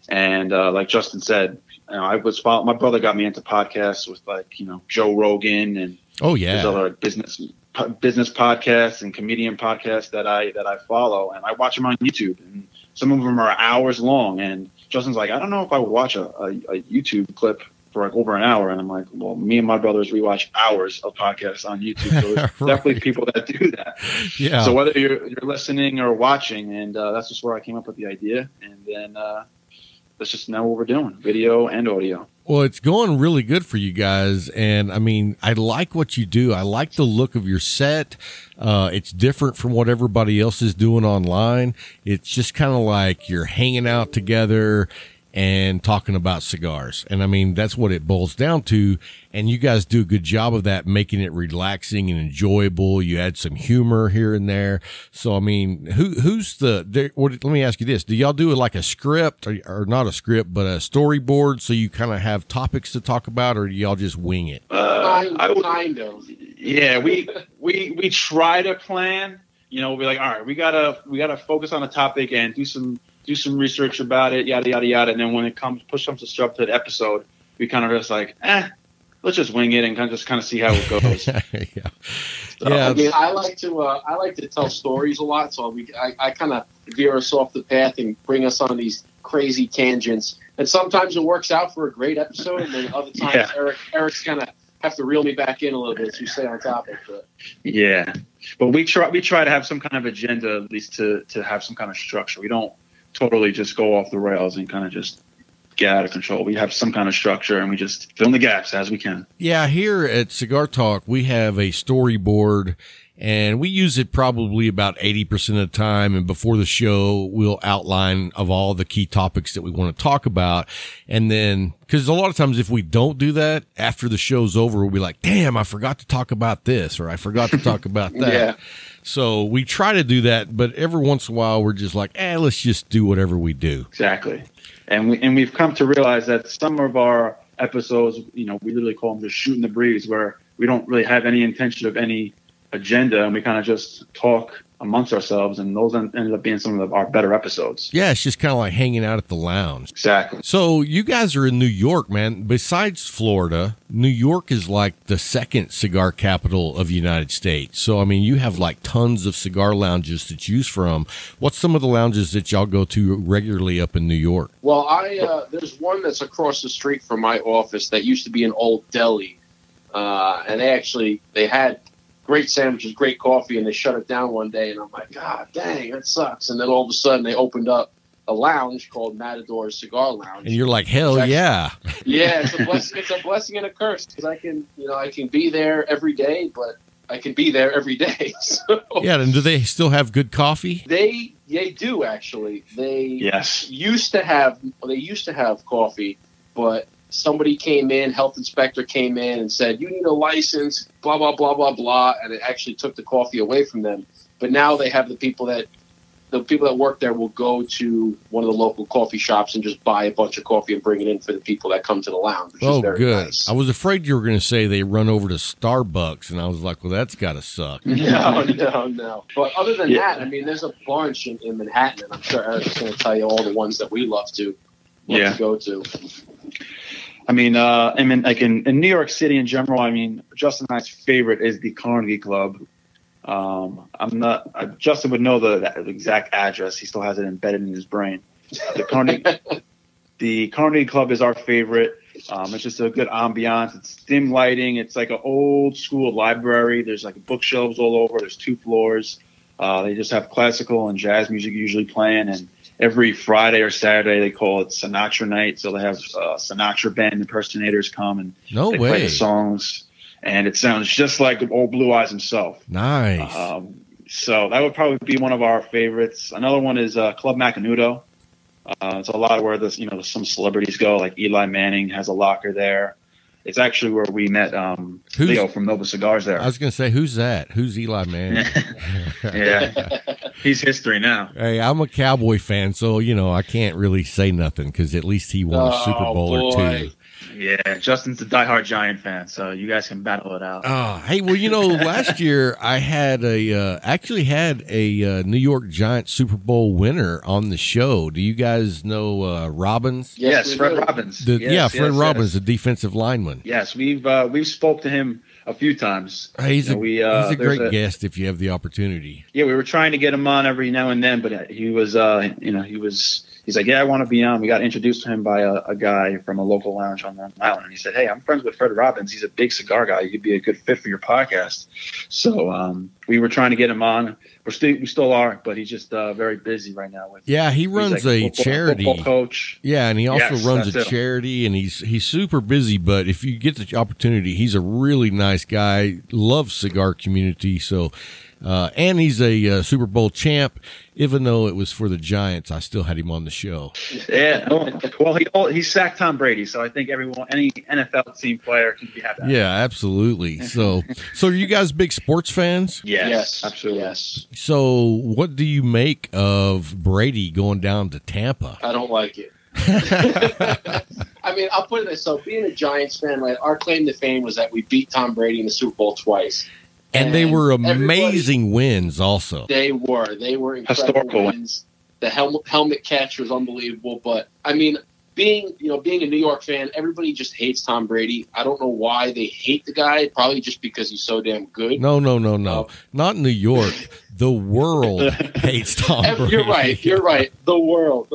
And like Justin said, you know, I was following, my brother got me into podcasts with, like, you know, Joe Rogan and his other business podcasts and comedian podcasts that I follow, and I watch them on YouTube, and some of them are hours long. And Justin's like, I don't know if I would watch a YouTube clip for like over an hour. And I'm like, well, me and my brothers, we watch hours of podcasts on YouTube. So there's definitely people that do that. Yeah. So whether you're listening or watching, and that's just where I came up with the idea. And then that's just now what we're doing, video and audio. Well, it's going really good for you guys. And I mean, I like what you do. I like the look of your set. It's different from what everybody else is doing online. It's just kind of like you're hanging out together and talking about cigars. And I mean, that's what it boils down to. And you guys do a good job of that, making it relaxing and enjoyable. You add some humor here and there. So, I mean, let me ask you this. Do y'all do like a script or not a script, but a storyboard? So you kind of have topics to talk about, or do y'all just wing it? Kind of. Yeah, we try to plan, you know, we're like, all right, we gotta focus on a topic and do some research about it, yada, yada, yada. And then when it comes to shove to the episode, we kind of just like, let's just wing it and kind of see how it goes. Yeah. So, yeah. I mean, I like to tell stories a lot. So I kind of veer us off the path and bring us on these crazy tangents. And sometimes it works out for a great episode. And then other times, yeah. Eric's going to have to reel me back in a little bit to stay on topic. But. Yeah. But we try to have some kind of agenda, at least to have some kind of structure. We don't totally just go off the rails and kind of just get out of control. We have some kind of structure, and we just fill in the gaps as we can. Yeah, here at Cigar Talk, we have a storyboard, and we use it probably about 80% of the time. And before the show, we'll outline of all the key topics that we want to talk about. And then, because a lot of times if we don't do that, after the show's over, we'll be like, damn, I forgot to talk about this, or I forgot to talk about that. Yeah. So we try to do that, but every once in a while we're just like, let's just do whatever we do. Exactly. And we've come to realize that some of our episodes, you know, we literally call them just shooting the breeze, where we don't really have any intention of any agenda, and we kind of just talk amongst ourselves, and those ended up being some of our better episodes. Yeah, it's just kind of like hanging out at the lounge. Exactly. So you guys are in New York, man. Besides Florida, New York is like the second cigar capital of the United States. So, I mean, you have like tons of cigar lounges to choose from. What's some of the lounges that y'all go to regularly up in New York? Well, there's one that's across the street from my office that used to be an old deli. And they had great sandwiches, great coffee, and they shut it down one day, and I'm like, God dang, that sucks. And then all of a sudden, they opened up a lounge called Matador's Cigar Lounge. And you're like, hell yeah. Yeah, it's a blessing. It's a blessing and a curse, because I can be there every day, but I can be there every day. So. Yeah, and do they still have good coffee? They do, actually. They used to have coffee, but somebody came in, health inspector came in and said, you need a license, blah, blah, blah, blah, blah. And it actually took the coffee away from them. But now they have the people that work there will go to one of the local coffee shops and just buy a bunch of coffee and bring it in for the people that come to the lounge, which is very good. Nice. I was afraid you were going to say they run over to Starbucks, and I was like, well, that's got to suck. No. But other than that, I mean, there's a bunch in Manhattan, and I'm sure Eric's going to tell you all the ones that we love to go to. I mean, in New York City in general, I mean, Justin and I's favorite is the Carnegie Club. Justin would know the exact address. He still has it embedded in his brain. The Carnegie Club is our favorite. It's just a good ambiance. It's dim lighting. It's like an old school library. There's like bookshelves all over. There's 2 floors. They just have classical and jazz music usually playing, and every Friday or Saturday, they call it Sinatra night. So they have Sinatra band impersonators come and play the songs. And it sounds just like old Blue Eyes himself. Nice. So that would probably be one of our favorites. Another one is Club Macanudo. It's a lot where some celebrities go, like Eli Manning has a locker there. It's actually where we met Leo from Nova Cigars there. I was going to say, who's that? Who's Eli Manning? Yeah. He's history now. Hey, I'm a Cowboy fan, so, I can't really say nothing because at least he won a Super Bowl or two. Yeah, Justin's a diehard Giant fan, so you guys can battle it out. Hey, well, you know, last year I had a New York Giants Super Bowl winner on the show. Do you guys know Robbins? Yes, Fred Robbins. Robbins, the defensive lineman. Yes, we've spoke to him a few times. He's a great guest if you have the opportunity. Yeah, we were trying to get him on every now and then, but he was, he's like, yeah, I want to be on. We got introduced to him by a guy from a local lounge on Long Island, and he said, hey, I'm friends with Fred Robbins. He's a big cigar guy. He'd be a good fit for your podcast. So we were trying to get him on. We still are, but he's just very busy right now. He runs a charity. Football coach. Yeah, and he also runs a charity, and he's super busy. But if you get the opportunity, he's a really nice guy. Loves cigar community. So. And he's a Super Bowl champ. Even though it was for the Giants, I still had him on the show. Yeah, well, he sacked Tom Brady, so I think any NFL team player can be happy. Yeah, absolutely. So are you guys big sports fans? Yes, absolutely. Yes. So what do you make of Brady going down to Tampa? I don't like it. I mean, I'll put it this way: being a Giants fan, like our claim to fame was that we beat Tom Brady in the Super Bowl twice. And they were amazing wins also. They were incredible wins. The helmet catch was unbelievable. But, I mean, being a New York fan, everybody just hates Tom Brady. I don't know why they hate the guy. Probably just because he's so damn good. No. Not New York. The world hates Tom Brady. You're right. The world.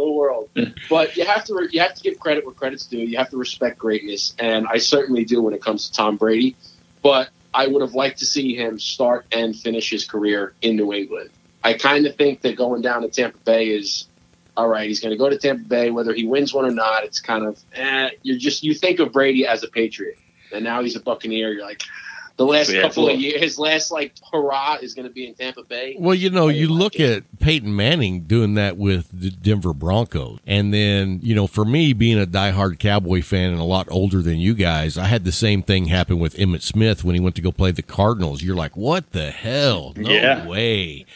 But you have to give credit where credit's due. You have to respect greatness. And I certainly do when it comes to Tom Brady. But I would have liked to see him start and finish his career in New England. I kind of think that going down to Tampa Bay is, all right, he's going to go to Tampa Bay. Whether he wins one or not, it's kind of, you think of Brady as a Patriot, and now he's a Buccaneer. You're like, the last couple of years, his last, hurrah is going to be in Tampa Bay. Well, you look at Peyton Manning doing that with the Denver Broncos. And then, for me, being a diehard Cowboy fan and a lot older than you guys, I had the same thing happen with Emmitt Smith when he went to go play the Cardinals. You're like, what the hell? No way.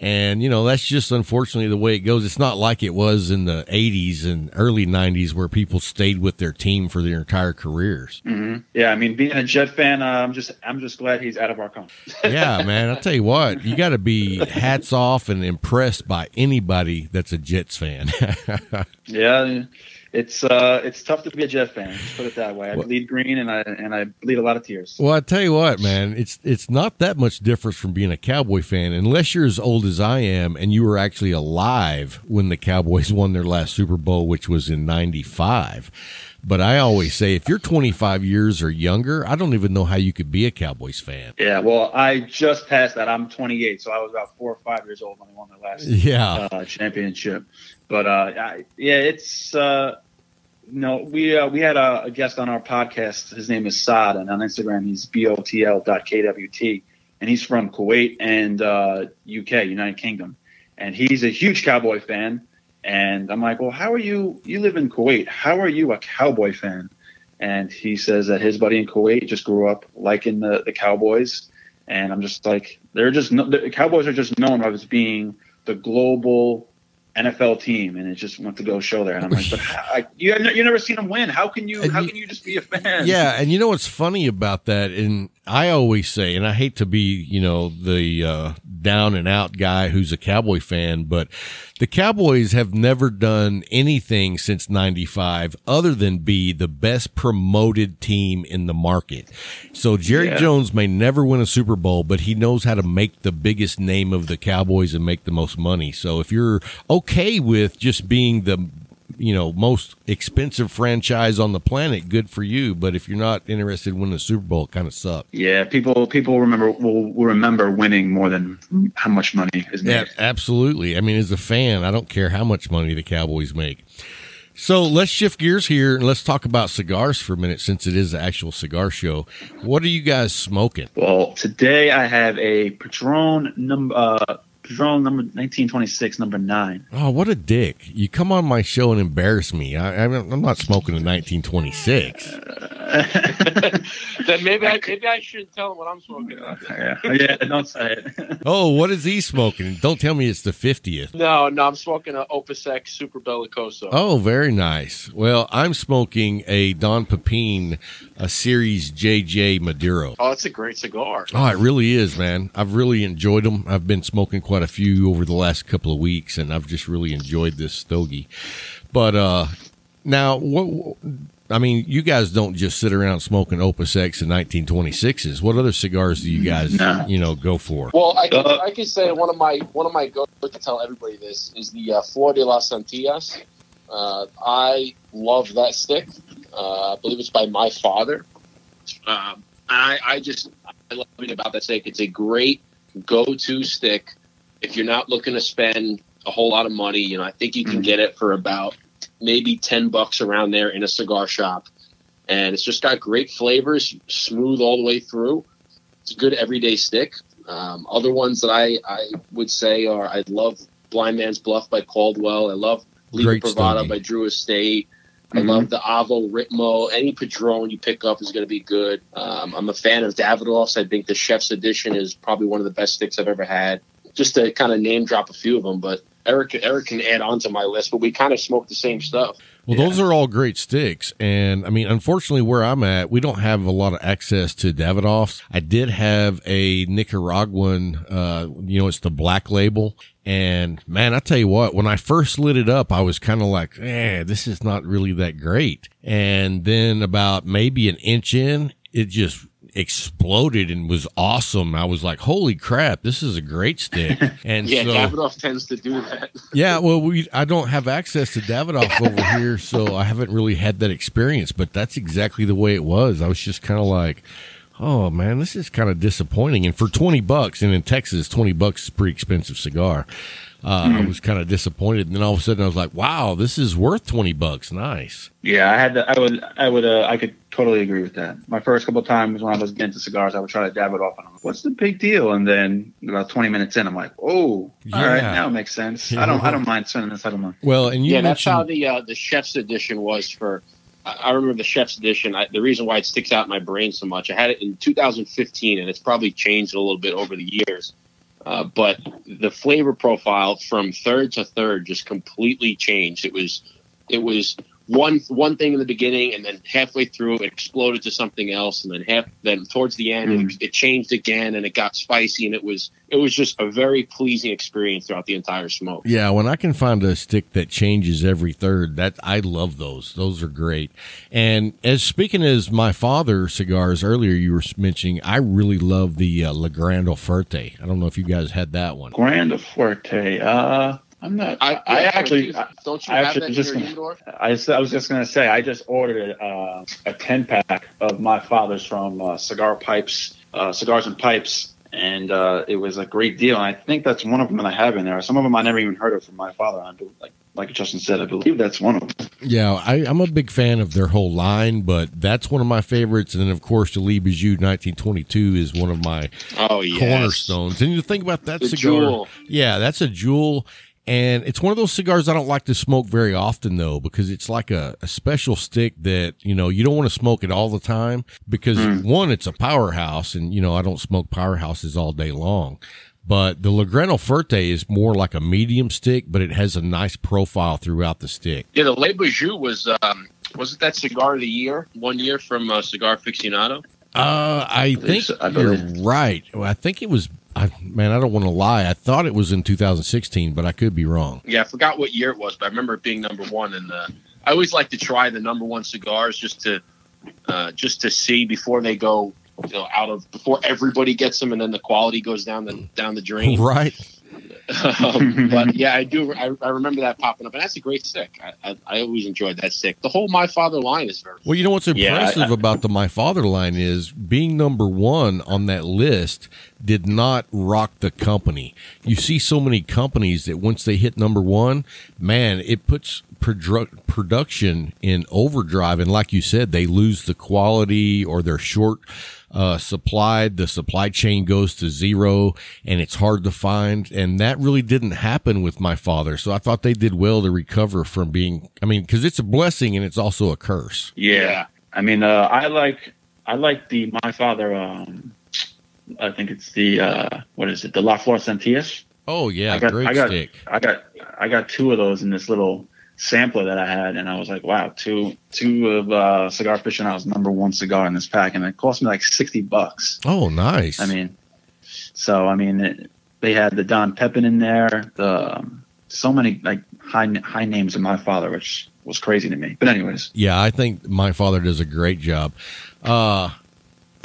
And, that's just unfortunately the way it goes. It's not like it was in the 80s and early 90s where people stayed with their team for their entire careers. Mm-hmm. Yeah, I mean, being a Jet fan, I'm just glad he's out of our country. Yeah, man, I'll tell you what. You got to be hats off and impressed by anybody that's a Jets fan. Yeah. It's tough to be a Jet fan. Let's put it that way. I bleed green and I bleed a lot of tears. Well, I tell you what, man, it's not that much difference from being a Cowboy fan, unless you're as old as I am and you were actually alive when the Cowboys won their last Super Bowl, which was in '95. But I always say, if you're 25 years or younger, I don't even know how you could be a Cowboys fan. Yeah, well, I just passed that. I'm 28, so I was about 4 or 5 years old when they won their last championship. But we had a guest on our podcast. His name is Saad, and on Instagram he's botl.kwt, and he's from Kuwait and UK, United Kingdom, and he's a huge Cowboy fan. And I'm like, well, how are you? You live in Kuwait. How are you a Cowboy fan? And he says that his buddy in Kuwait just grew up liking the Cowboys. And I'm just like, the Cowboys are just known as being the global NFL team, and it just went to go show there. And I'm like, but you never seen them win. How can you just be a fan? Yeah, and you know what's funny about that? And I always say, and I hate to be, the down and out guy who's a Cowboy fan, but the Cowboys have never done anything since '95 other than be the best promoted team in the market. So Jerry Jones may never win a Super Bowl, but he knows how to make the biggest name of the Cowboys and make the most money. So if you're okay with just being the most expensive franchise on the planet, good for you. But if you're not interested in winning the Super Bowl, it kind of sucks. Yeah, people will remember winning more than how much money is made. Yeah, absolutely. I mean, as a fan, I don't care how much money the Cowboys make. So let's shift gears here and let's talk about cigars for a minute, since it is an actual cigar show. What are you guys smoking? Well, today I have a Padron number 1926, number 9. Oh, what a dick. You come on my show and embarrass me. I'm not smoking a 1926. Then maybe I shouldn't tell them what I'm smoking. Yeah, don't say it. Oh, what is he smoking? Don't tell me it's the 50th. No, I'm smoking an Opus X Super Bellicoso. Oh, very nice. Well, I'm smoking a Don Pepin, a Series JJ Maduro. Oh, it's a great cigar. Oh, it really is, man. I've really enjoyed them. I've been smoking quite a few over the last couple of weeks, and I've just really enjoyed this stogie. But now, what? I mean, you guys don't just sit around smoking Opus X and 1926s. What other cigars do you guys, go for? Well, I can say one of my go-to, to tell everybody this, is the Flor de las Antillas. I love that stick. I believe it's by My Father. I love it about that stick. It's a great go-to stick if you're not looking to spend a whole lot of money. I think you can get it for about maybe $10 around there in a cigar shop, and it's just got great flavors, smooth all the way through. It's a good everyday stick. Other ones that I would say are, I love Blind Man's Bluff by Caldwell. I love Libre Privada by Drew Estate. I love the Avo Ritmo. Any Padron you pick up is going to be good. I'm a fan of Davidoff's. I think the Chef's Edition is probably one of the best sticks I've ever had. Just to kind of name drop a few of them, but Eric can add on to my list, but we kind of smoke the same stuff. Well, yeah. Those are all great sticks. And, I mean, unfortunately, where I'm at, we don't have a lot of access to Davidoff's. I did have a Nicaraguan, it's the black label. And, man, I tell you what, when I first lit it up, I was kind of like, this is not really that great. And then about maybe an inch in, it just exploded and was awesome. I was like, holy crap, this is a great stick. And yeah, so, Davidoff tends to do that. Yeah, well, I don't have access to Davidoff over here, so I haven't really had that experience, but that's exactly the way it was. I was just kind of like, oh man, this is kind of disappointing. And for $20, and in Texas, $20 is a pretty expensive cigar. I was kind of disappointed, and then all of a sudden I was like, "Wow, this is worth $20. Nice." Yeah, I could totally agree with that. My first couple of times when I was getting into cigars, I would try to dab it off, and I'm like, "What's the big deal?" And then about 20 minutes in, I'm like, "Oh, all right, now it makes sense." Yeah. I don't mind spending this out of money. Well, and that's how the Chef's Edition was for. I remember the Chef's Edition. The reason why it sticks out in my brain so much, I had it in 2015, and it's probably changed a little bit over the years. But the flavor profile from third to third just completely changed. It was one thing in the beginning, and then halfway through it exploded to something else, and then towards the end it changed again, and it got spicy, and it was just a very pleasing experience throughout the entire smoke. Yeah, when I can find a stick that changes every third, that I love those. Those are great. And speaking as My Father cigars earlier, you were mentioning, I really love the La Grande Offerte. I don't know if you guys had that one. Grande Offerte. I'm not. I was just gonna say I just ordered a 10-pack of My Father's from Cigars and Pipes, and it was a great deal. And I think that's one of them that I have in there. Some of them I never even heard of from My Father. Like Justin said, I believe that's one of them. Yeah, I'm a big fan of their whole line, but that's one of my favorites. And then, of course, the Le Bijou 1922 is one of my cornerstones. And you think about that cigar. Jewel. Yeah, that's a jewel. And it's one of those cigars I don't like to smoke very often, though, because it's like a special stick that, you don't want to smoke it all the time because, one, it's a powerhouse, and, I don't smoke powerhouses all day long. But the La Grande Offerte is more like a medium stick, but it has a nice profile throughout the stick. Yeah, the Le Bijou was, wasn't that cigar of the year 1 year from Cigar Ficcionado? I think you're right. I think it was. I don't want to lie. I thought it was in 2016, but I could be wrong. Yeah, I forgot what year it was, but I remember it being number one. And I always like to try the number one cigars just to see before they go before everybody gets them, and then the quality goes down the drain. Right. But yeah, I do. I remember that popping up, and that's a great stick. I always enjoyed that stick. The whole My Father line is very well. What's impressive about the My Father line is being number one on that list did not rock the company. You see so many companies that once they hit number one, man, it puts production in overdrive, and like you said, they lose the quality or they're short. The supply chain goes to zero, and it's hard to find. And that really didn't happen with My Father. So I thought they did well to recover from being, because it's a blessing and it's also a curse. Yeah. I mean, I like the My Father. I think it's the what is it? The La Flor Sentillas. Oh yeah, great stick. I got two of those in this little sampler that I had, and I was like, wow, two of Cigar Aficionado's number one cigar in this pack, and it cost me like $60. Oh, nice. I mean, so I mean, they had the Don Pepin in there, the so many like high names in My Father, which was crazy to me. But anyways, yeah, I think My Father does a great job.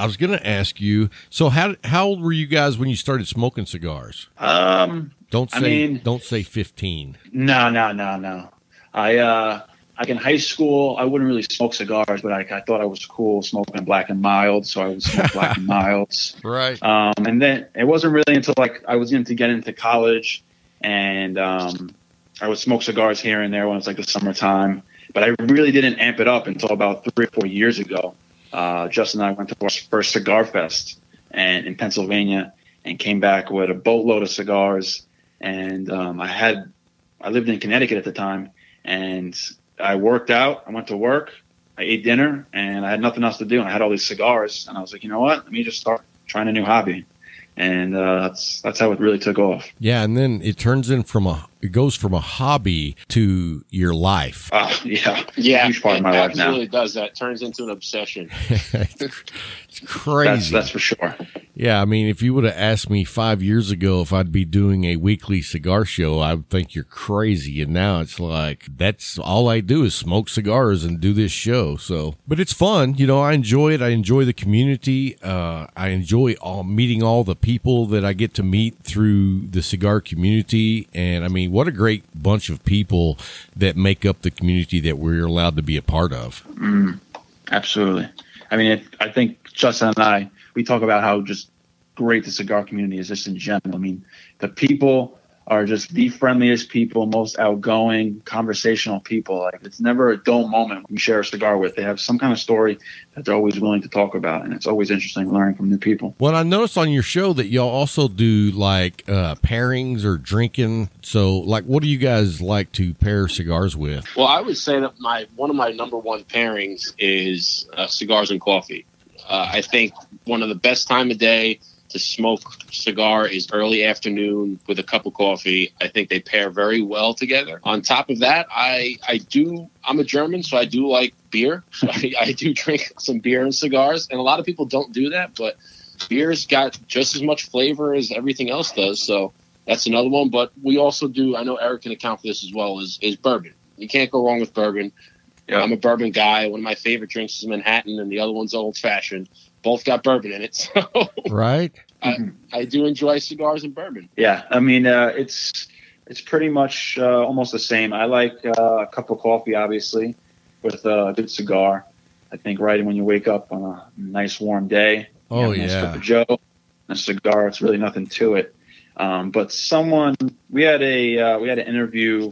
I was going to ask you, so how old were you guys when you started smoking cigars? Don't say 15. No. Like in high school, I wouldn't really smoke cigars, but I thought I was cool smoking black and mild, so I would smoke black and milds. Right. And then it wasn't really until like I was getting into college, and I would smoke cigars here and there when it's like the summertime. But I really didn't amp it up until about 3 or 4 years ago. Justin and I went to our first cigar fest in Pennsylvania, and came back with a boatload of cigars. And I lived in Connecticut at the time, and I worked out. I went to work. I ate dinner, and I had nothing else to do. And I had all these cigars, and I was like, you know what? Let me just start trying a new hobby. And that's how it really took off. Yeah, and then it turns in it goes from a hobby to your life. Yeah, huge part of my life now. It absolutely does that. It turns into an obsession. It's crazy. That's for sure. Yeah, I mean, if you would have asked me 5 years ago if I'd be doing a weekly cigar show, I would think you're crazy. And now it's like, that's all I do is smoke cigars and do this show. So, but it's fun. You know, I enjoy it. I enjoy the community. I enjoy meeting all the people that I get to meet through the cigar community. And I mean, what a great bunch of people that make up the community that we're allowed to be a part of. Absolutely. I mean, I think Justin and I, we talk about how just great the cigar community is just in general. I mean, the people are just the friendliest people, most outgoing, conversational people. Like, it's never a dull moment when you share a cigar with. They have some kind of story that they're always willing to talk about, and it's always interesting learning from new people. Well, I noticed on your show that y'all also do, like, pairings or drinking. So, like, what do you guys like to pair cigars with? Well, I would say that one of my number one pairings is cigars and coffee. I think one of the best time of day to smoke cigar is early afternoon with a cup of coffee. I think they pair very well together. On top of that, I'm a German, so I do like beer. So I do drink some beer and cigars, and a lot of people don't do that, but beer's got just as much flavor as everything else does, so that's another one. But we also do, I know Eric can account for this as well, is bourbon. You can't go wrong with bourbon. Yeah. I'm a bourbon guy. One of my favorite drinks is Manhattan, and the other one's old-fashioned. Both got bourbon in it, so right. I do enjoy cigars and bourbon. Yeah, I mean, it's pretty much almost the same. I like a cup of coffee, obviously, with a good cigar. I think right when you wake up on a nice warm day, oh yeah, nice cup of Joe, and a cigar. It's really nothing to it. But we had an interview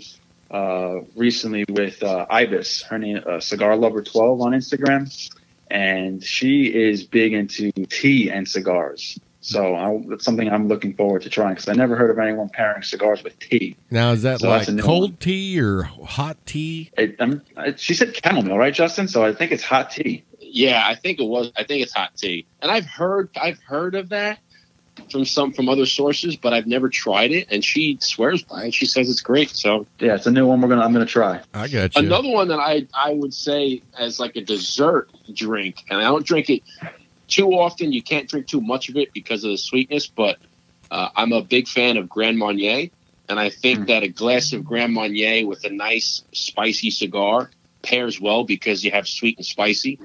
recently with Ibis. Her name Cigar Lover 12 on Instagram. And she is big into tea and cigars. So that's something I'm looking forward to trying, because I never heard of anyone pairing cigars with tea. Now, is that like cold tea or hot tea? She said chamomile, right, Justin? So I think it's hot tea. Yeah, I think it was. I think it's hot tea. And I've heard of that from other sources, but I've never tried it, and she swears by it. She says it's great. So yeah, it's a new one I'm gonna try. I got you. Another one that I would say as like a dessert drink, and I don't drink it too often. You can't drink too much of it because of the sweetness, but I'm a big fan of Grand Marnier, and I think that a glass of Grand Marnier with a nice spicy cigar pairs well because you have sweet and spicy.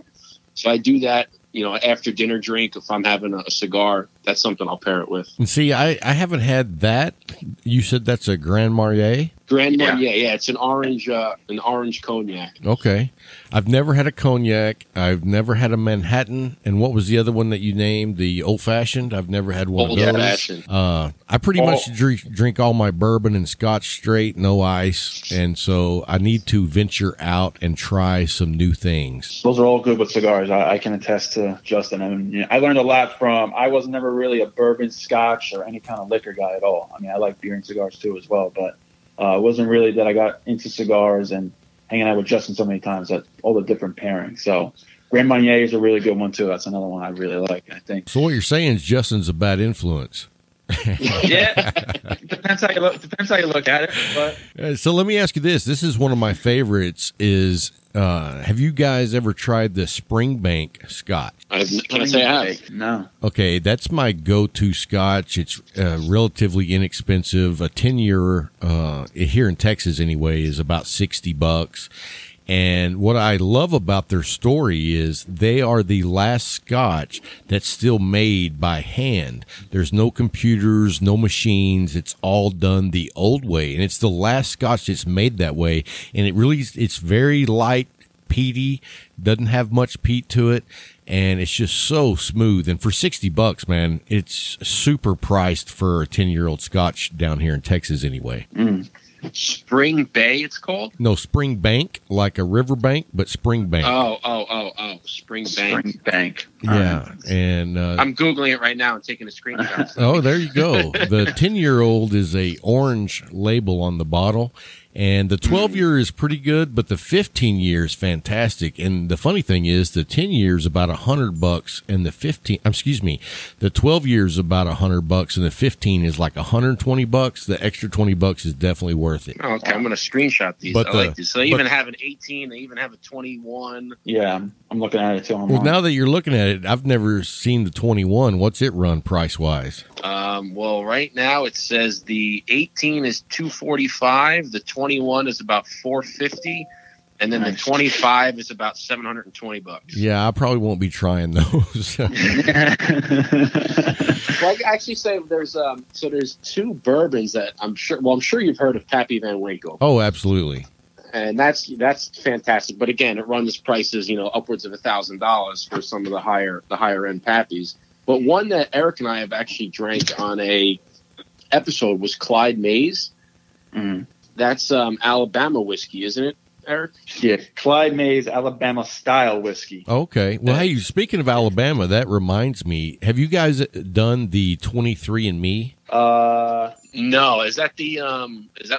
So I do that. You know, after dinner drink, if I'm having a cigar, that's something I'll pair it with. And see, I haven't had that. You said that's a Grand Marnier? Grand Marnier, yeah. It's an orange cognac. Okay. I've never had a cognac. I've never had a Manhattan. And what was the other one that you named? The old-fashioned? I've never had one of those. Old-fashioned. I pretty much drink all my bourbon and scotch straight, no ice. And so I need to venture out and try some new things. Those are all good with cigars. I can attest to Justin. I mean, you know, I learned a lot from – I was never really a bourbon, scotch, or any kind of liquor guy at all. I mean, I like beer and cigars too as well, but – it wasn't really that I got into cigars and hanging out with Justin so many times, that all the different pairings. So Grand Marnier is a really good one too. That's another one I really like, I think. So what you're saying is Justin's a bad influence. Yeah, depends how you look at it. But. So let me ask you this. This is one of my favorites is, have you guys ever tried the Springbank Scotch? No. Okay, that's my go-to Scotch. It's relatively inexpensive. A 10-year, here in Texas anyway, is about $60. And what I love about their story is they are the last Scotch that's still made by hand. There's no computers, no machines. It's all done the old way. And it's the last Scotch that's made that way. And it really, it's very light, peaty, doesn't have much peat to it. And it's just so smooth. And for $60, man, it's super priced for a 10-year-old Scotch down here in Texas anyway. Mm. Spring Bay, it's called? No, Springbank, like a riverbank, but Springbank. Oh, Springbank. Springbank. Yeah, right. And I'm Googling it right now and taking a screenshot. Oh, there you go. The 10-year-old is a orange label on the bottle, and the 12-year is pretty good, but the 15-year is fantastic. And the funny thing is, the 10-year is about $100, and the 12-year is about $100, and the 15 is like $120. The extra $20 is definitely worth it. Oh, okay, I'm going to screenshot these. But I like these. So they even have an 18. They even have a 21. Yeah, I'm looking at it too. Well, now that you're looking at it, I've never seen the 21. What's it run price wise? Well, right now it says the 18 is $245. The 21 is about $450, and then the 25 is about $720. Yeah, I probably won't be trying those. Well, I actually say there's two bourbons that I'm sure you've heard of Pappy Van Winkle. Oh, absolutely. And that's fantastic. But again, it runs prices, upwards of $1,000 for some of the higher end Pappies. But one that Eric and I have actually drank on a episode was Clyde Mays. Mm. That's Alabama whiskey, isn't it, Eric? Yeah, Clyde Mays, Alabama-style whiskey. Okay. Well, hey, speaking of Alabama, that reminds me. Have you guys done the 23andMe? No. Is that the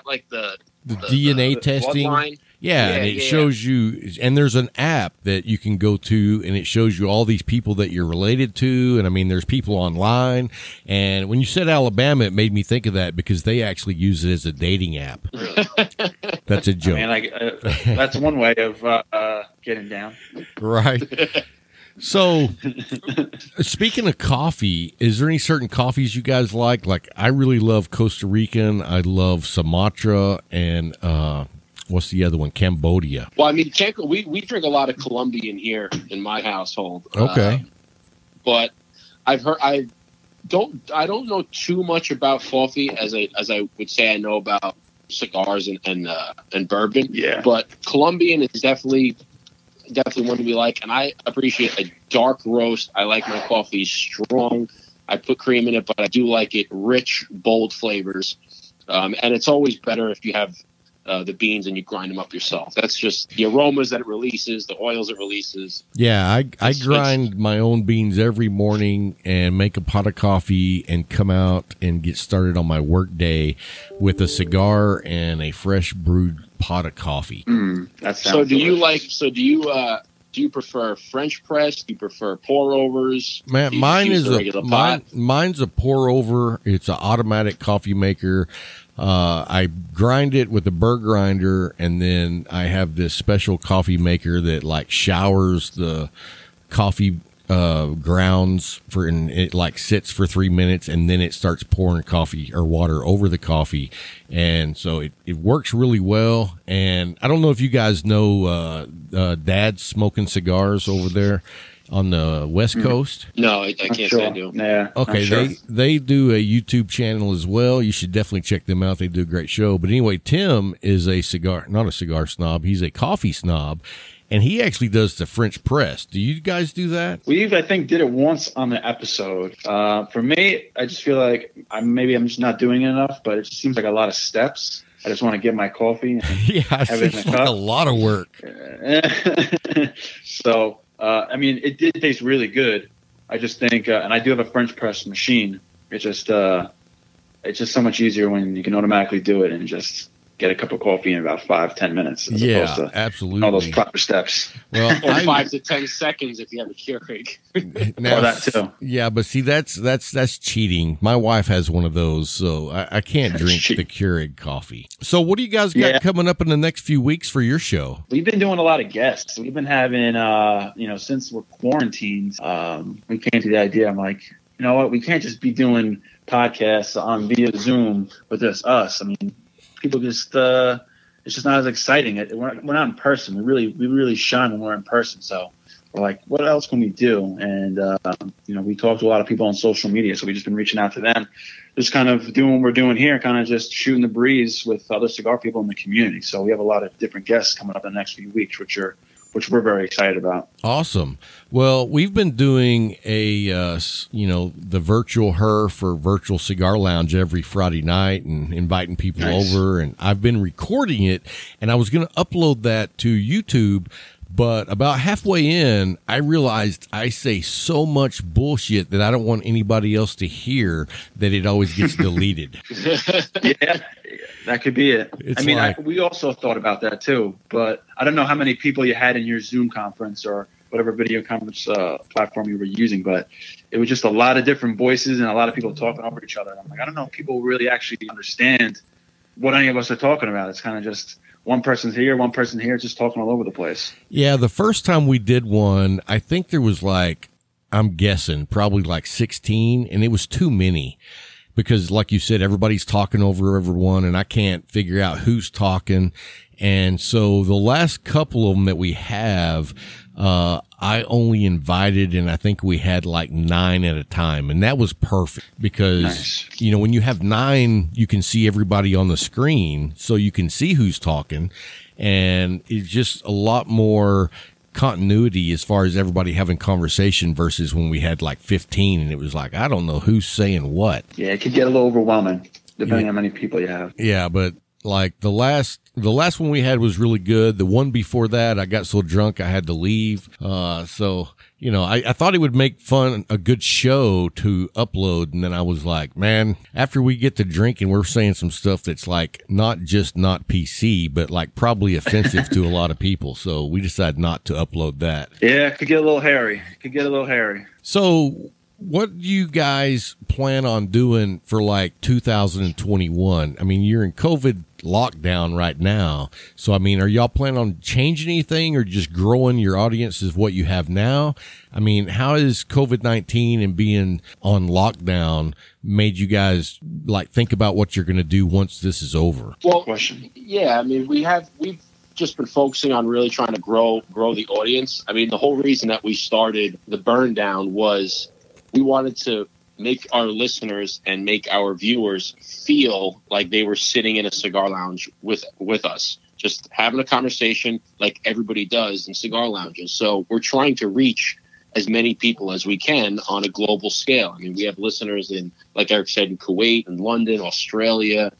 like the DNA testing? Bloodline? Yeah, and it shows you, and there's an app that you can go to, and it shows you all these people that you're related to, and I mean, there's people online, and when you said Alabama, it made me think of that because they actually use it as a dating app. Really? That's a joke. I mean, that's one way of getting down. Right. So, speaking of coffee, is there any certain coffees you guys like? Like, I really love Costa Rican, I love Sumatra, and... what's the other one? Cambodia. Well, I mean, we drink a lot of Colombian here in my household. Okay, but I don't know too much about coffee as I would say I know about cigars and bourbon. Yeah, but Colombian is definitely one we like, and I appreciate a dark roast. I like my coffee strong. I put cream in it, but I do like it rich, bold flavors, and it's always better if you have. The beans and you grind them up yourself. That's just the aromas that it releases, the oils it releases. Yeah, I grind my own beans every morning and make a pot of coffee and come out and get started on my work day with a cigar and a fresh brewed pot of coffee. Do you prefer French press? Do you prefer pour overs? Man, mine's a pour over. It's an automatic coffee maker. I grind it with a burr grinder, and then I have this special coffee maker that like showers the coffee grounds for, and it like sits for 3 minutes, and then it starts pouring coffee or water over the coffee, and so it works really well. And I don't know if you guys know Dad's Smoking Cigars over there on the West Coast? No, I can't say I do. Yeah, okay, they do a YouTube channel as well. You should definitely check them out. They do a great show. But anyway, Tim is not a cigar snob. He's a coffee snob, and he actually does the French press. Do you guys do that? We've, I think, did it once on the episode. For me, I just feel like I'm just not doing it enough, but it just seems like a lot of steps. I just want to get my coffee. And have it in a cup. Like a lot of work. So... I mean, it did taste really good. I just think, and I do have a French press machine. It's just so much easier when you can automatically do it and just get a cup of coffee in about 5-10 minutes. Yeah, absolutely. All those proper steps. Well, or 5 to 10 seconds if you have a Keurig. Now, or that too. Yeah, but see, that's cheating. My wife has one of those, so I can't drink the Keurig coffee. So, what do you guys got coming up in the next few weeks for your show? We've been doing a lot of guests. We've been having, since we're quarantined, we came to the idea. I'm like, you know what? We can't just be doing podcasts on via Zoom with just us. I mean, people just it's just not as exciting. We're not in person. We really shine when we're in person. So we're like, what else can we do? And we talk to a lot of people on social media, so we've just been reaching out to them, just kind of doing what we're doing here, kind of just shooting the breeze with other cigar people in the community. So we have a lot of different guests coming up in the next few weeks, which we're very excited about. Awesome. Well, we've been doing the virtual her for Virtual Cigar Lounge every Friday night and inviting people over. And I've been recording it, and I was going to upload that to YouTube, but about halfway in, I realized I say so much bullshit that I don't want anybody else to hear that it always gets deleted. Yeah, that could be it. We also thought about that too, but I don't know how many people you had in your Zoom conference or whatever video conference platform you were using, but it was just a lot of different voices and a lot of people talking over each other. And I'm like, I don't know if people really actually understand what any of us are talking about. It's kind of just one person's here, one person here, just talking all over the place. Yeah, the first time we did one, I think there was probably 16, and it was too many. Because like you said, everybody's talking over everyone, and I can't figure out who's talking. And so the last couple of them that we have, I only invited, and I think we had 9 at a time. And that was perfect because, when you have 9, you can see everybody on the screen. So you can see who's talking, and it's just a lot more continuity as far as everybody having conversation versus when we had 15 and it was I don't know who's saying what. Yeah, it could get a little overwhelming depending on how many people you have. Yeah, but the last one we had was really good. The one before that, I got so drunk I had to leave. So I thought it would make a good show to upload. And then I was like, man, after we get to drinking, we're saying some stuff that's not just not PC, but probably offensive to a lot of people. So we decided not to upload that. Yeah, it could get a little hairy. So what do you guys plan on doing for 2021? I mean, you're in COVID lockdown right now. So, I mean, are y'all planning on changing anything or just growing your audience is what you have now? I mean, how is COVID-19 and being on lockdown made you guys think about what you're going to do once this is over? Well, question. Yeah. I mean, we've just been focusing on really trying to grow the audience. I mean, the whole reason that we started the Burndown was we wanted to make our listeners and make our viewers feel like they were sitting in a cigar lounge with us, just having a conversation like everybody does in cigar lounges. So we're trying to reach as many people as we can on a global scale. I mean, we have listeners in, like Eric said, in Kuwait, in London, Australia,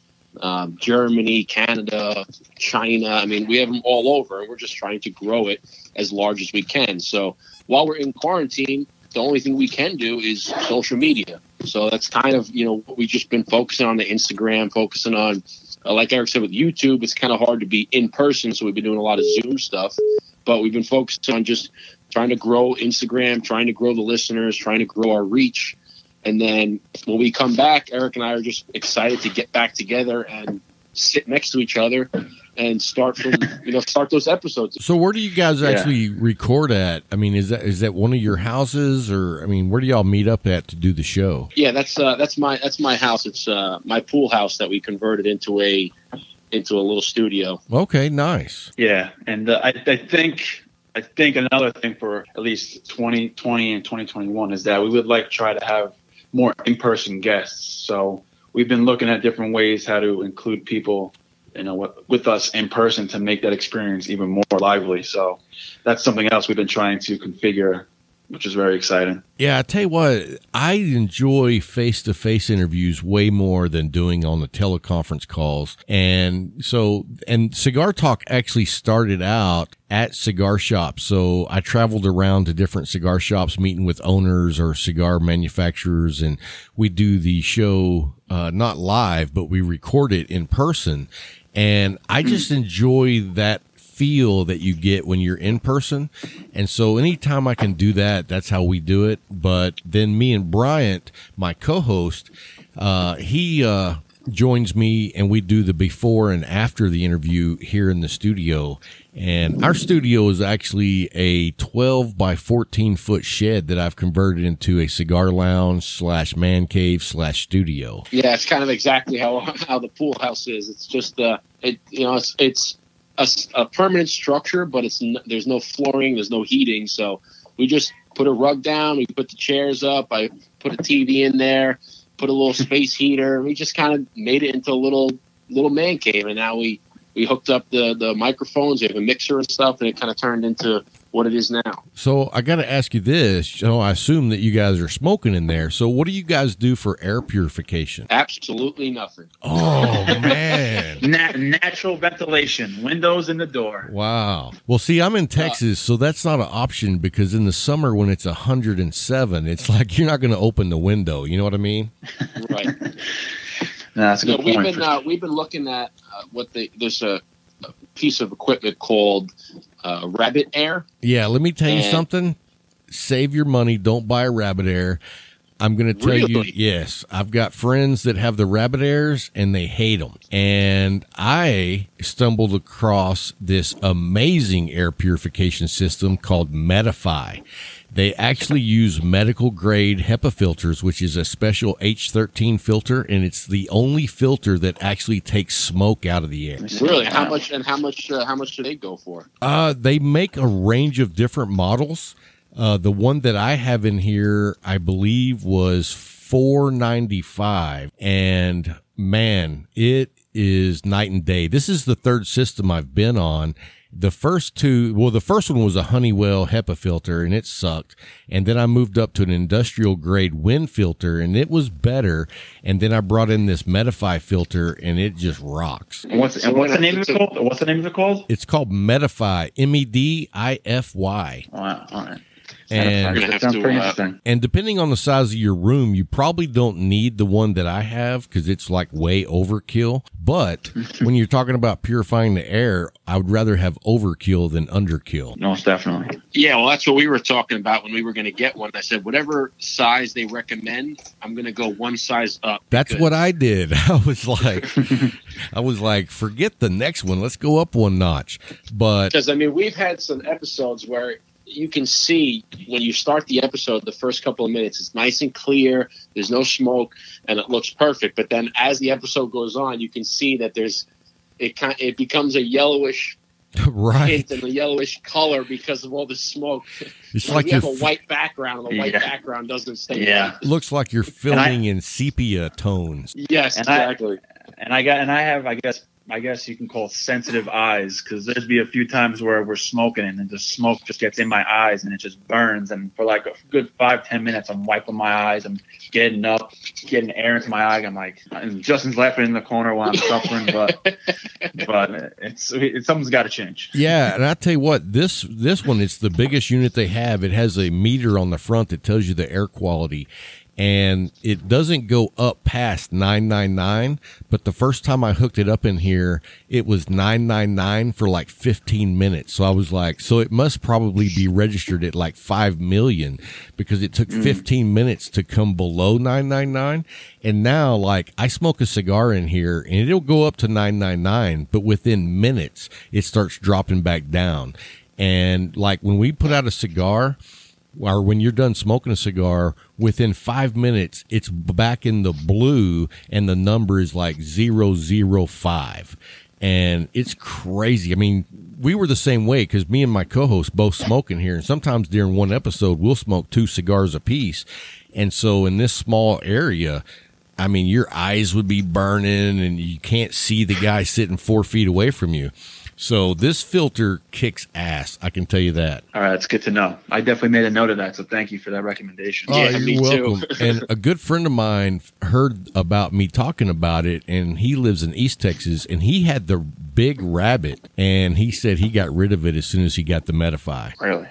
Germany, Canada, China. I mean, we have them all over, and we're just trying to grow it as large as we can. So while we're in quarantine, the only thing we can do is social media. So that's kind of, what we've just been focusing on, the Instagram, focusing on, like Eric said, with YouTube, it's kind of hard to be in person. So we've been doing a lot of Zoom stuff, but we've been focused on just trying to grow Instagram, trying to grow the listeners, trying to grow our reach. And then when we come back, Eric and I are just excited to get back together and sit next to each other and start those episodes. So where do you guys actually record at? I mean, is that one of your houses, or I mean, where do y'all meet up at to do the show? Yeah, that's my house. It's my pool house that we converted into a little studio. Okay, nice. Yeah, and I think another thing for at least 2020 and 2021 is that we would try to have more in-person guests. So we've been looking at different ways how to include people with us in person to make that experience even more lively. So that's something else we've been trying to configure, which is very exciting. Yeah, I tell you what, I enjoy face-to-face interviews way more than doing on the teleconference calls. And Cigar Talk actually started out at cigar shops. So I traveled around to different cigar shops, meeting with owners or cigar manufacturers, and we do the show not live, but we record it in person. And I just enjoy that feel that you get when you're in person. And so anytime I can do that, that's how we do it. But then me and Bryant, my co-host, he joins me and we do the before and after the interview here in the studio. And our studio is actually a 12 by 14 foot shed that I've converted into a cigar lounge slash man cave slash studio. Yeah, it's kind of exactly how the pool house is. It's just it's a permanent structure, but there's no flooring, there's no heating, so we just put a rug down, we put the chairs up, I put a TV in there, put a little space heater. We just kind of made it into a little man cave, and now we hooked up the microphones. We have a mixer and stuff, and it kind of turned into what it is now. So I got to ask you this. You know, I assume that you guys are smoking in there. So what do you guys do for air purification? Absolutely nothing. Oh, man. Natural ventilation, windows in the door. Wow. Well, see, I'm in Texas, so that's not an option because in the summer when it's 107, it's like you're not going to open the window. You know what I mean? Right. No, that's a good point. We've been looking at there's a piece of equipment called Rabbit Air. Yeah, let me tell you something. Save your money. Don't buy a Rabbit Air. I'm going to tell you, yes, I've got friends that have the Rabbit Airs and they hate them. And I stumbled across this amazing air purification system called Medify. They actually use medical-grade HEPA filters, which is a special H13 filter, and it's the only filter that actually takes smoke out of the air. Really? How much do they go for? They make a range of different models. The one that I have in here, I believe, was $4.95, and man, it is night and day. This is the third system I've been on. The first one was a Honeywell HEPA filter, and it sucked. And then I moved up to an industrial-grade wind filter, and it was better. And then I brought in this Medify filter, and it just rocks. And what's the name of it called? What's the name of it called? It's called Medify, Medify. Wow, all right. And depending on the size of your room, you probably don't need the one that I have because it's like way overkill. But when you're talking about purifying the air, I would rather have overkill than underkill. Most definitely. Yeah, well, that's what we were talking about when we were going to get one. I said, whatever size they recommend, I'm going to go one size up. That's what I did. I was like, forget the next one. Let's go up one notch. Because, I mean, we've had some episodes where you can see when you start the episode, the first couple of minutes, it's nice and clear. There's no smoke and it looks perfect. But then as the episode goes on, you can see that it becomes a yellowish tint and a yellowish color because of all the smoke. It's like you have a white background and the white background doesn't stay. Yeah. Right. It looks like you're filming in sepia tones. Yes, exactly. I guess you can call it sensitive eyes, because there'd be a few times where we're smoking and then the smoke just gets in my eyes and it just burns. And for like a good 5-10 minutes, I'm wiping my eyes. I'm getting up, getting air into my eye. I'm like, and Justin's laughing in the corner while I'm suffering, but it's something's got to change. Yeah, and I tell you what, this one, it's the biggest unit they have. It has a meter on the front that tells you the air quality. And it doesn't go up past 999, but the first time I hooked it up in here, it was 999 for like 15 minutes. So I was like, so it must probably be registered at like 5 million because it took 15 minutes to come below 999. And now, like, I smoke a cigar in here and it'll go up to 999, but within minutes, it starts dropping back down. And like when we put out a cigar, or when you're done smoking a cigar, within 5 minutes, it's back in the blue and the number is like 005. And it's crazy. I mean, we were the same way because me and my co-host both smoke in here. And sometimes during one episode, we'll smoke 2 cigars apiece. And so in this small area, I mean, your eyes would be burning and you can't see the guy sitting 4 feet away from you. So this filter kicks ass, I can tell you that. All right, that's good to know. I definitely made a note of that, so thank you for that recommendation. Oh, yeah, you're welcome. And a good friend of mine heard about me talking about it, and he lives in East Texas, and he had the big rabbit, and he said he got rid of it as soon as he got the Medify. Really?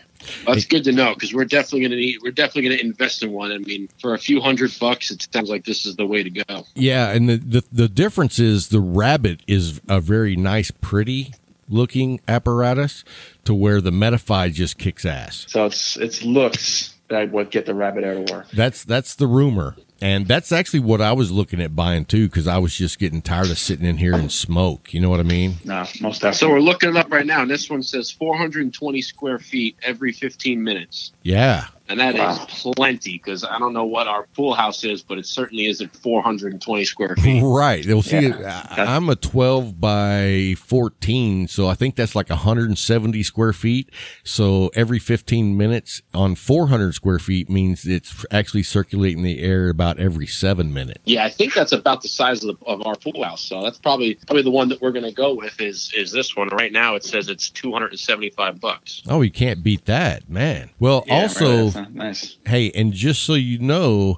That's good to know, because we're definitely going to invest in one. I mean, for a few $100, it sounds like this is the way to go. Yeah, and the difference is the Rabbit is a very nice, pretty looking apparatus, to where the Medify just kicks ass. So it's looks that would get the Rabbit out of work. That's the rumor. And that's actually what I was looking at buying, too, because I was just getting tired of sitting in here and smoke. You know what I mean? No, most definitely. So we're looking it up right now, and this one says 420 square feet every 15 minutes. Yeah. And that is plenty, because I don't know what our pool house is, but it certainly isn't 420 square feet. Right. Well, see, I'm a 12 by 14, so I think that's like 170 square feet. So every 15 minutes on 400 square feet means it's actually circulating the air about every 7 minutes. Yeah, I think that's about the size of our pool house. So that's probably the one that we're going to go with is this one. Right now it says it's $275. Oh, you can't beat that, man. Well, yeah, also... Right. Nice. Hey, and just so you know,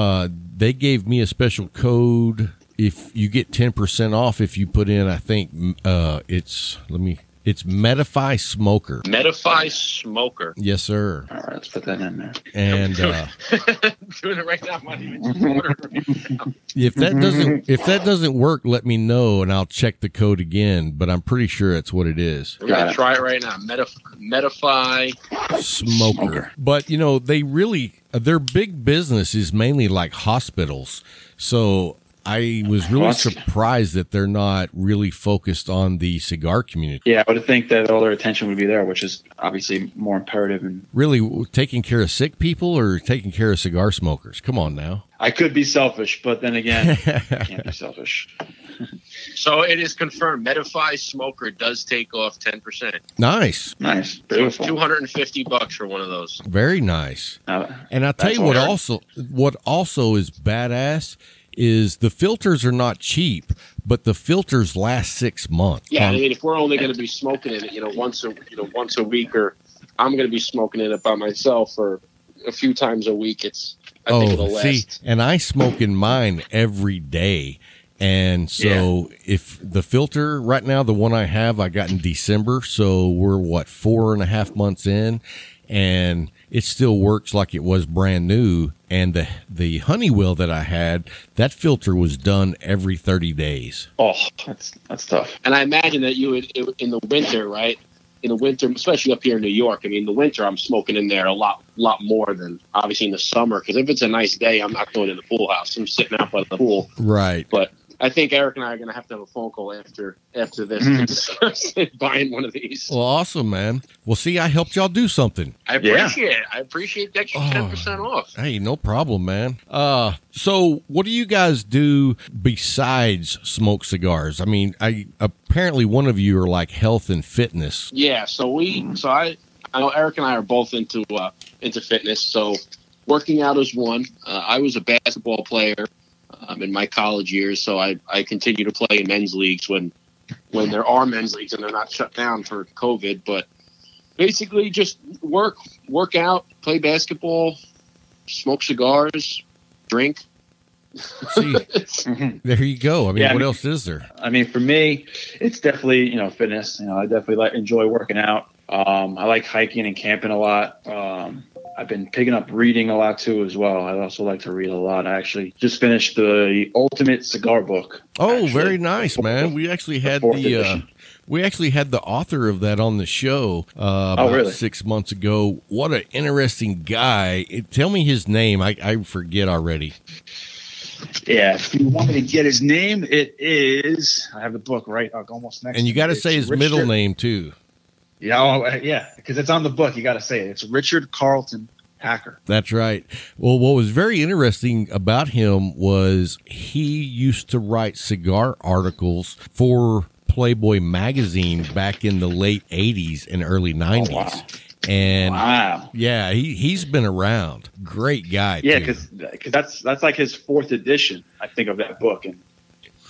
they gave me a special code. If you get 10% off, if you put in, I think it's Medify Smoker. Medify Smoker. Yes, sir. All right, let's put that in there. And doing it right now. If that doesn't work, let me know, and I'll check the code again. But I'm pretty sure that's what it is. We're gonna try it right now. Medify Smoker. But you know, they really, their big business is mainly like hospitals. So I was really surprised that they're not really focused on the cigar community. Yeah, I would think that all their attention would be there, which is obviously more imperative. And really taking care of sick people or taking care of cigar smokers? Come on now. I could be selfish, but then again, I can't be selfish. So it is confirmed. Medify Smoker does take off 10%. Nice. Beautiful. $250 for one of those. Very nice. And I'll tell you what also is badass is the filters are not cheap, but the filters last 6 months. Yeah, I mean, if we're only going to be smoking it, once a week, or I'm going to be smoking it by myself or a few times a week, I think it'll last. See, and I smoke in mine every day. And so if the filter right now, the one I have, I got in December. So we're 4.5 months in, and it still works like it was brand new. And the Honeywell that I had, that filter was done every 30 days. Oh, that's tough. And I imagine that in the winter, right? In the winter, especially up here in New York, I mean, the winter I'm smoking in there a lot more than obviously in the summer. Because if it's a nice day, I'm not going to the pool house. I'm sitting out by the pool. Right. But I think Eric and I are going to have a phone call after this to discuss buying one of these. Well, awesome, man. Well, see, I helped y'all do something. I appreciate it. I appreciate the extra 10% off. Hey, no problem, man. So what do you guys do besides smoke cigars? I mean, apparently one of you are like health and fitness. Yeah, I know Eric and I are both into fitness, so working out is one. I was a basketball player in my college years, so I continue to play in men's leagues when there are men's leagues and they're not shut down for COVID. But basically just work out, play basketball, smoke cigars, drink. See, there you go. I mean, what else is there? I mean, for me, it's definitely, fitness. I definitely enjoy working out. I like hiking and camping a lot. I've been picking up reading a lot, too, as well. I also like to read a lot. I actually just finished the Ultimate Cigar Book. Oh, very nice, man. We actually had the author of that on the show about 6 months ago. What an interesting guy. Tell me his name. I forget already. Yeah, if you want me to get his name, it is... I have the book right almost next to me. And you got to say his middle name, too. Yeah, because it's on the book. You got to say it. It's Richard Carlton Hacker. That's right. Well, what was very interesting about him was he used to write cigar articles for Playboy magazine back in the late 80s and early 90s. Oh, wow. And yeah, he's been around. Great guy. Yeah, because that's like his fourth edition, I think, of that book. And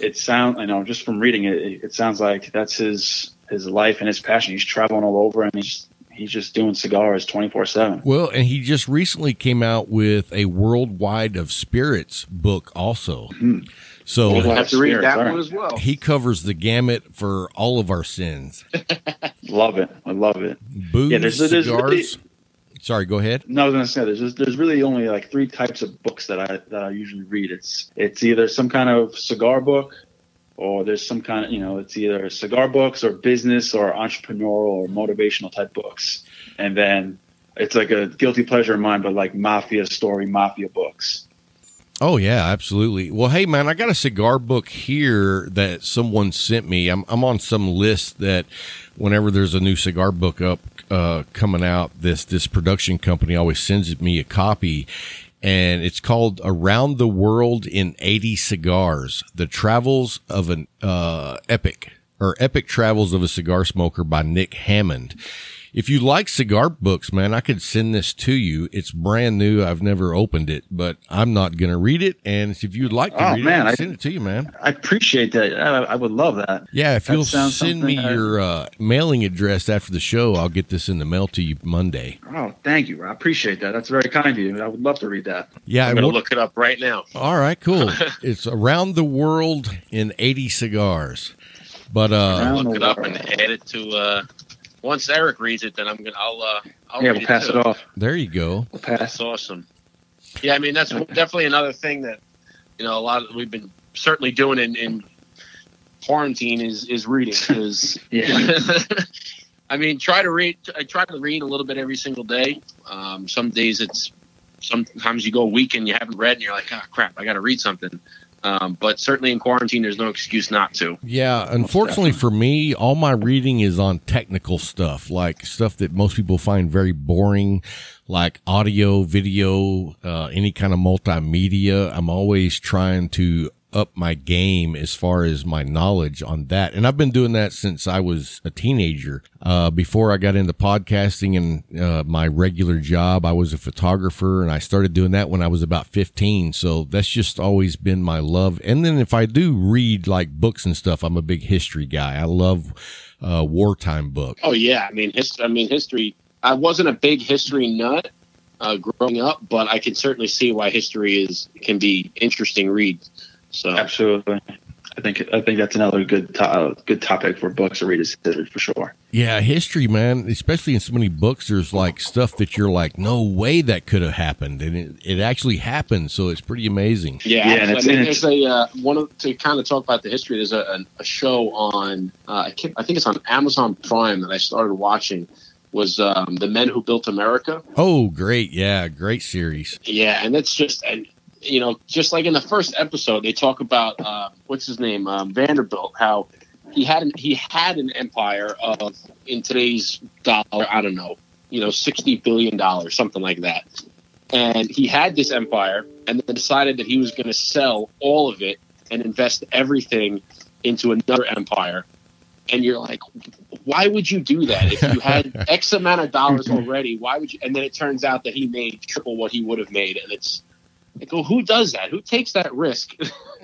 it sounds, just from reading it, it sounds like that's his life and his passion. He's traveling all over, and he's just doing cigars 24/7. Well, and he just recently came out with a Worldwide of Spirits book also. Mm-hmm. So we'll have to read that one as well. He covers the gamut for all of our sins. Love it. I love it. Booze, cigars, Sorry, go ahead. No, I was going to say there's really only like three types of books that I usually read. It's either some kind of cigar book, or there's some kind of, you know, it's either cigar books or business or entrepreneurial or motivational type books. And then it's like a guilty pleasure of mine, but like mafia books. Oh, yeah, absolutely. Well, hey, man, I got a cigar book here that someone sent me. I'm on some list that whenever there's a new cigar book up coming out, this production company always sends me a copy. And it's called Around the World in 80 Cigars, The Travels of an Epic Travels of a Cigar Smoker by Nick Hammond. If you like cigar books, man, I could send this to you. It's brand new. I've never opened it, but I'm not going to read it. And if you'd like to read it, I'll send it to you, man. I appreciate that. I would love that. Yeah, if you'll send me your mailing address after the show, I'll get this in the mail to you Monday. Oh, thank you. I appreciate that. That's very kind of you. I would love to read that. Yeah, I'm going to look it up right now. All right, cool. It's Around the World in 80 Cigars. But I'll look it up and add it to... Once Eric reads it, then I'll read it. Yeah, we'll pass it off. There you go. We'll pass. That's awesome. Yeah, I mean that's definitely another thing that, you know, a lot of, we've been certainly doing in quarantine is reading. Because yeah, I mean I try to read a little bit every single day. Sometimes you go a week and you haven't read and you're like, oh crap, I got to read something. But certainly in quarantine, there's no excuse not to. Yeah, unfortunately for me, all my reading is on technical stuff, like stuff that most people find very boring, like audio, video, any kind of multimedia. I'm always trying to up my game as far as my knowledge on that. And I've been doing that since I was a teenager. Before I got into podcasting and my regular job, I was a photographer, and I started doing that when I was about 15. So that's just always been my love. And then if I do read like books and stuff, I'm a big history guy. I love wartime books. Oh, yeah. I mean, history. I wasn't a big history nut growing up, but I can certainly see why history can be interesting read. So absolutely, I think that's another good topic for books to read as history for sure. Yeah, history, man. Especially in so many books, there's like stuff that you're like, no way that could have happened, and it actually happened. So it's pretty amazing. Yeah, and there's a to kind of talk about the history. There's a show on I think it's on Amazon Prime that I started watching. Was The Men Who Built America? Oh, great! Yeah, great series. Yeah, and that's just. You know, just like in the first episode, they talk about what's his name, Vanderbilt, how he had an empire of, in today's dollar, I don't know, you know, $60 billion, something like that. And he had this empire, and then decided that he was going to sell all of it and invest everything into another empire. And you're like, why would you do that? If you had X amount of dollars already, why would you? And then it turns out that he made triple what he would have made, and it's. Like, well, who does that? Who takes that risk?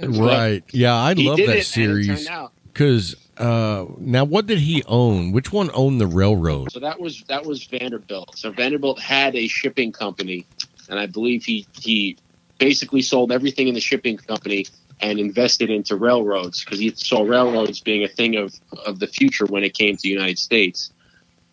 Right. Yeah, I love that series. Because now, what did he own? Which one owned the railroad? So that was Vanderbilt. So Vanderbilt had a shipping company, and I believe he basically sold everything in the shipping company and invested into railroads because he saw railroads being a thing of the future when it came to the United States.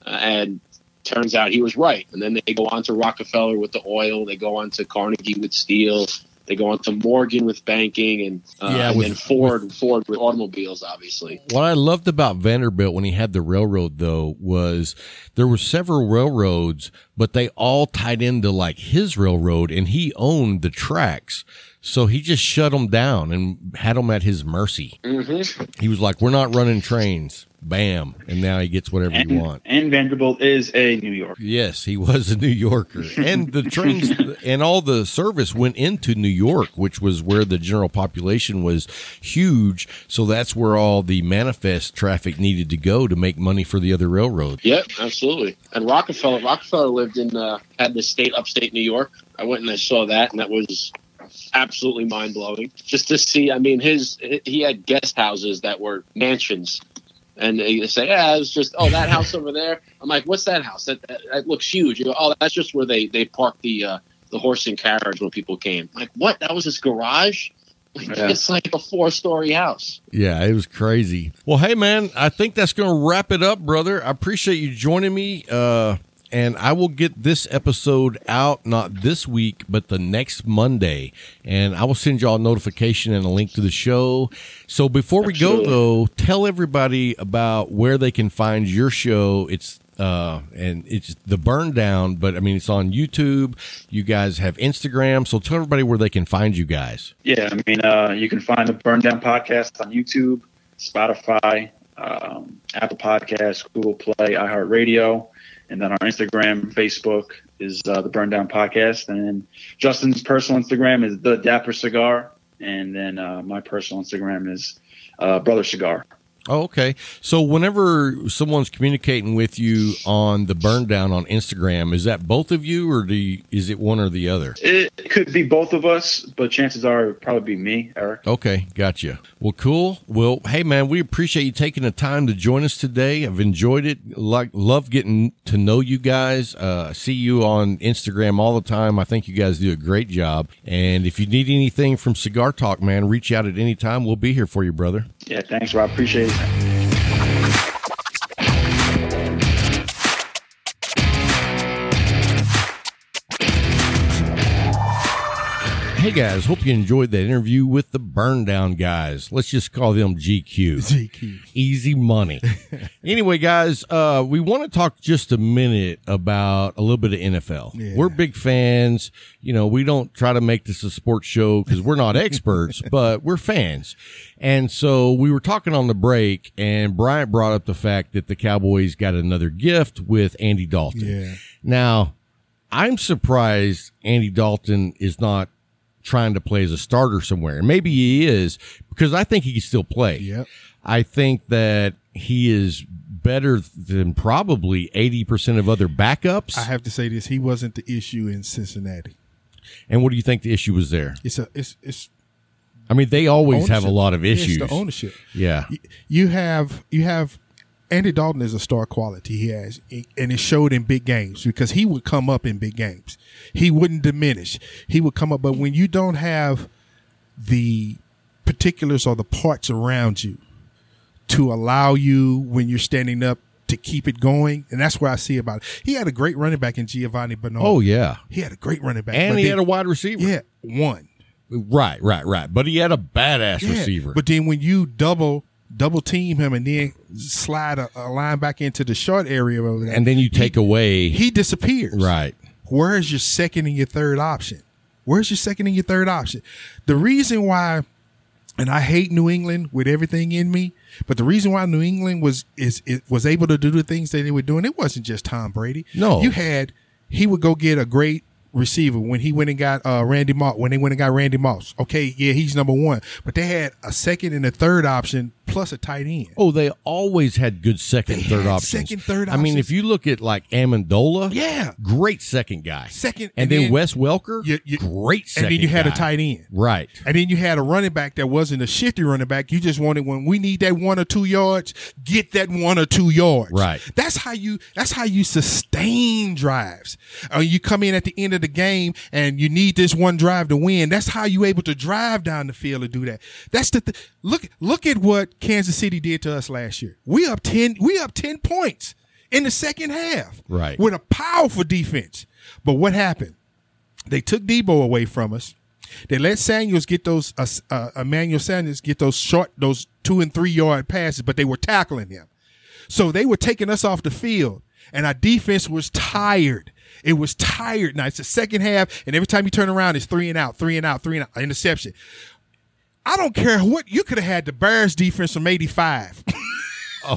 And turns out he was right. And then they go on to Rockefeller with the oil. They go on to Carnegie with steel. They go on to Morgan with banking and then Ford with automobiles, obviously. What I loved about Vanderbilt when he had the railroad, though, was there were several railroads, but they all tied into like his railroad, and he owned the tracks. So he just shut them down and had them at his mercy. Mm-hmm. He was like, we're not running trains. Bam. And now he gets whatever you want. And Vanderbilt is a New Yorker. Yes, he was a New Yorker. And the trains and all the service went into New York, which was where the general population was huge. So that's where all the manifest traffic needed to go to make money for the other railroad. Yep, absolutely. And Rockefeller lived in, had the state upstate New York. I went and I saw that, and that was absolutely mind-blowing. Just to see, I mean, he had guest houses that were mansions. And they say, yeah, it's just, oh, that house over there. I'm like, what's that house? That looks huge. You go, oh, that's just where they parked the horse and carriage when people came. I'm like, what? That was his garage? Like, yeah. It's like a 4-story house. Yeah, it was crazy. Well, hey, man, I think that's going to wrap it up, brother. I appreciate you joining me. and I will get this episode out, not this week, but the next Monday. And I will send y'all a notification and a link to the show. So before we go, though, tell everybody about where they can find your show. It's The Burndown, but I mean, it's on YouTube. You guys have Instagram, so tell everybody where they can find you guys. Yeah, I mean, you can find The Burndown podcast on YouTube, Spotify, Apple Podcasts, Google Play, iHeartRadio, and then our Instagram, Facebook is The Burndown podcast, and then Justin's personal Instagram is The Dapper Cigar, and then my personal Instagram is Brother Cigar. Oh, okay. So whenever someone's communicating with you on The Burndown on Instagram, is that both of you, or is it one or the other? It could be both of us, but chances are it would probably be me, Eric. Okay, gotcha. Well, cool. Well, hey, man, we appreciate you taking the time to join us today. I've enjoyed it. Love getting to know you guys. See you on Instagram all the time. I think you guys do a great job. And if you need anything from Cigar Talk, man, reach out at any time. We'll be here for you, brother. Yeah, thanks, Rob. Appreciate it. Hey guys, hope you enjoyed that interview with the Burndown guys. Let's just call them GQ. Easy money. Anyway, guys, we want to talk just a minute about a little bit of NFL. Yeah. We're big fans. You know, we don't try to make this a sports show because we're not experts, but we're fans. And so we were talking on the break, and Bryant brought up the fact that the Cowboys got another gift with Andy Dalton. Yeah. Now, I'm surprised Andy Dalton is not trying to play as a starter somewhere. And maybe he is, because I think he can still play. Yep. I think that he is better than probably 80% of other backups. I have to say this. He wasn't the issue in Cincinnati. And what do you think the issue was there? I mean, they always have a lot of issues. It's the ownership. Yeah. You have Andy Dalton is a star quality he has, and it showed in big games because he would come up in big games. He wouldn't diminish. He would come up. But when you don't have the particulars or the parts around you to allow you when you're standing up to keep it going, and that's what I see about it. He had a great running back in Giovanni Bernard. Oh, yeah. He had a great running back. And he had a wide receiver. Yeah, one. Right. But he had a badass receiver. But then when you double team him and then slide a linebacker into the short area over there, and then you take away, he disappears. Right. Where's your second and your third option? The reason why, and I hate New England with everything in me, but the reason why New England was able to do the things that they were doing, it wasn't just Tom Brady. No, he would go get a great receiver when he went and got Randy Moss. Okay, yeah, he's number one. But they had a second and a third option plus a tight end. Oh, they always had good second and third options. I mean, if you look at like Amendola, yeah, great second guy. And then Wes Welker, great second guy. And then you had a tight end. Right. And then you had a running back that wasn't a shifty running back. You just wanted, when we need that 1 or 2 yards, get that 1 or 2 yards. Right. That's how you sustain drives. You come in at the end of the game and you need this one drive to win. That's how you able to drive down the field and do that. That's the look at what Kansas City did to us last year. We up 10 points in the second half, right, with a powerful defense. But what happened? They took Debo away from us. They let Emmanuel Sanders get those 2 and 3 yard passes, but they were tackling him. So they were taking us off the field, and our defense was tired. It was tired. Now, it's the second half, and every time you turn around, it's three and out, interception. I don't care what. You could have had the Bears defense from 85.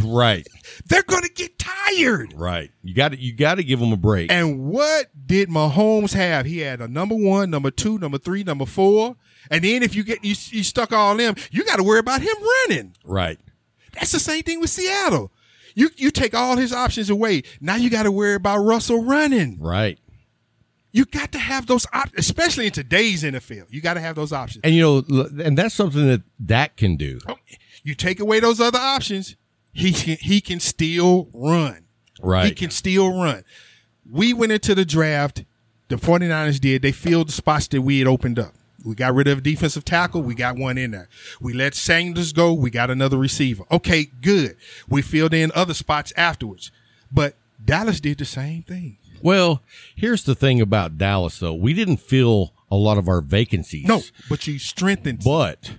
Right. They're going to get tired. Right. You got to give them a break. And what did Mahomes have? He had a number one, number two, number three, number four. And then if you stuck all them, you got to worry about him running. Right. That's the same thing with Seattle. You take all his options away. Now you got to worry about Russell running. Right. You got to have those options, especially in today's NFL. You got to have those options. And, you know, and that's something that Dak can do. You take away those other options, he can still run. Right. He can still run. We went into the draft. The 49ers did. They filled the spots that we had opened up. We got rid of a defensive tackle. We got one in there. We let Sanders go. We got another receiver. Okay, good. We filled in other spots afterwards. But Dallas did the same thing. Well, here's the thing about Dallas, though. We didn't fill a lot of our vacancies. No, but you strengthened. But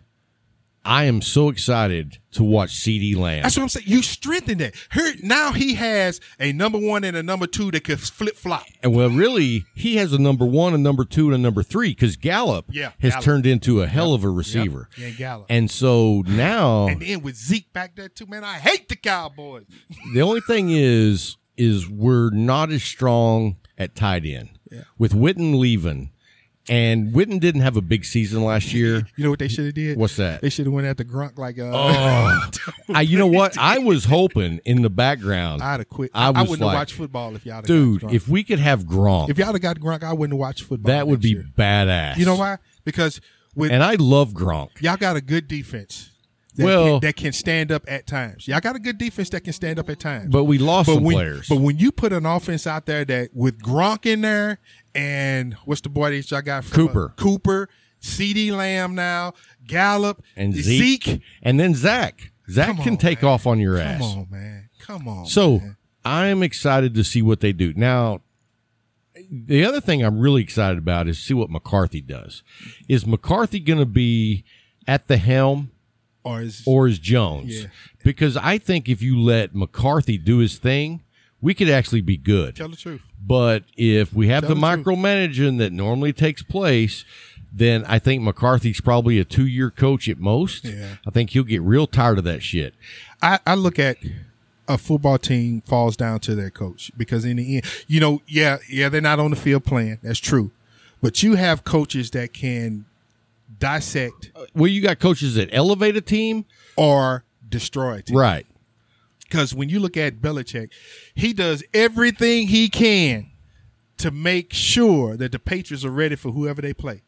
I am so excited to watch CeeDee Lamb. That's what I'm saying. You strengthened that. Here, now he has a number one and a number two that can flip-flop. And well, really, he has a number one, a number two, and a number three, because Gallup has turned into a hell of a receiver. Yeah, Gallup. And so now... And then with Zeke back there, too, man, I hate the Cowboys. The only thing is we're not as strong at tight end. Yeah. With Witten leaving... And Witten didn't have a big season last year. You know what they should have did? What's that? They should have went after Gronk like. You know what? I was hoping in the background. I'd have quit. I wouldn't have watched football if y'all had Dude, got Gronk. If we could have Gronk. If y'all had got Gronk, I wouldn't have watched football. That would be year. Badass. You know why? Because with. And I love Gronk. Y'all got a good defense. That can stand up at times. Y'all got a good defense that can stand up at times. But we lost some players. But when you put an offense out there that with Gronk in there and what's the boy that y'all got from Cooper, CeeDee Lamb now, Gallup, and Zeke, and then Zach. Zach can take off on your ass. Come on, man. Come on. So I am excited to see what they do. Now, the other thing I'm really excited about is see what McCarthy does. Is McCarthy going to be at the helm? Or is Jones. Yeah. Because I think if you let McCarthy do his thing, we could actually be good. Tell the truth. But if we have the micromanaging that normally takes place, then I think McCarthy's probably a 2-year coach at most. Yeah. I think he'll get real tired of that shit. I look at a football team falls down to their coach because in the end, you know, they're not on the field playing. That's true. But you have coaches that can dissect. Well, you got coaches that elevate a team or destroy a team. Right. Because when you look at Belichick, he does everything he can to make sure that the Patriots are ready for whoever they play.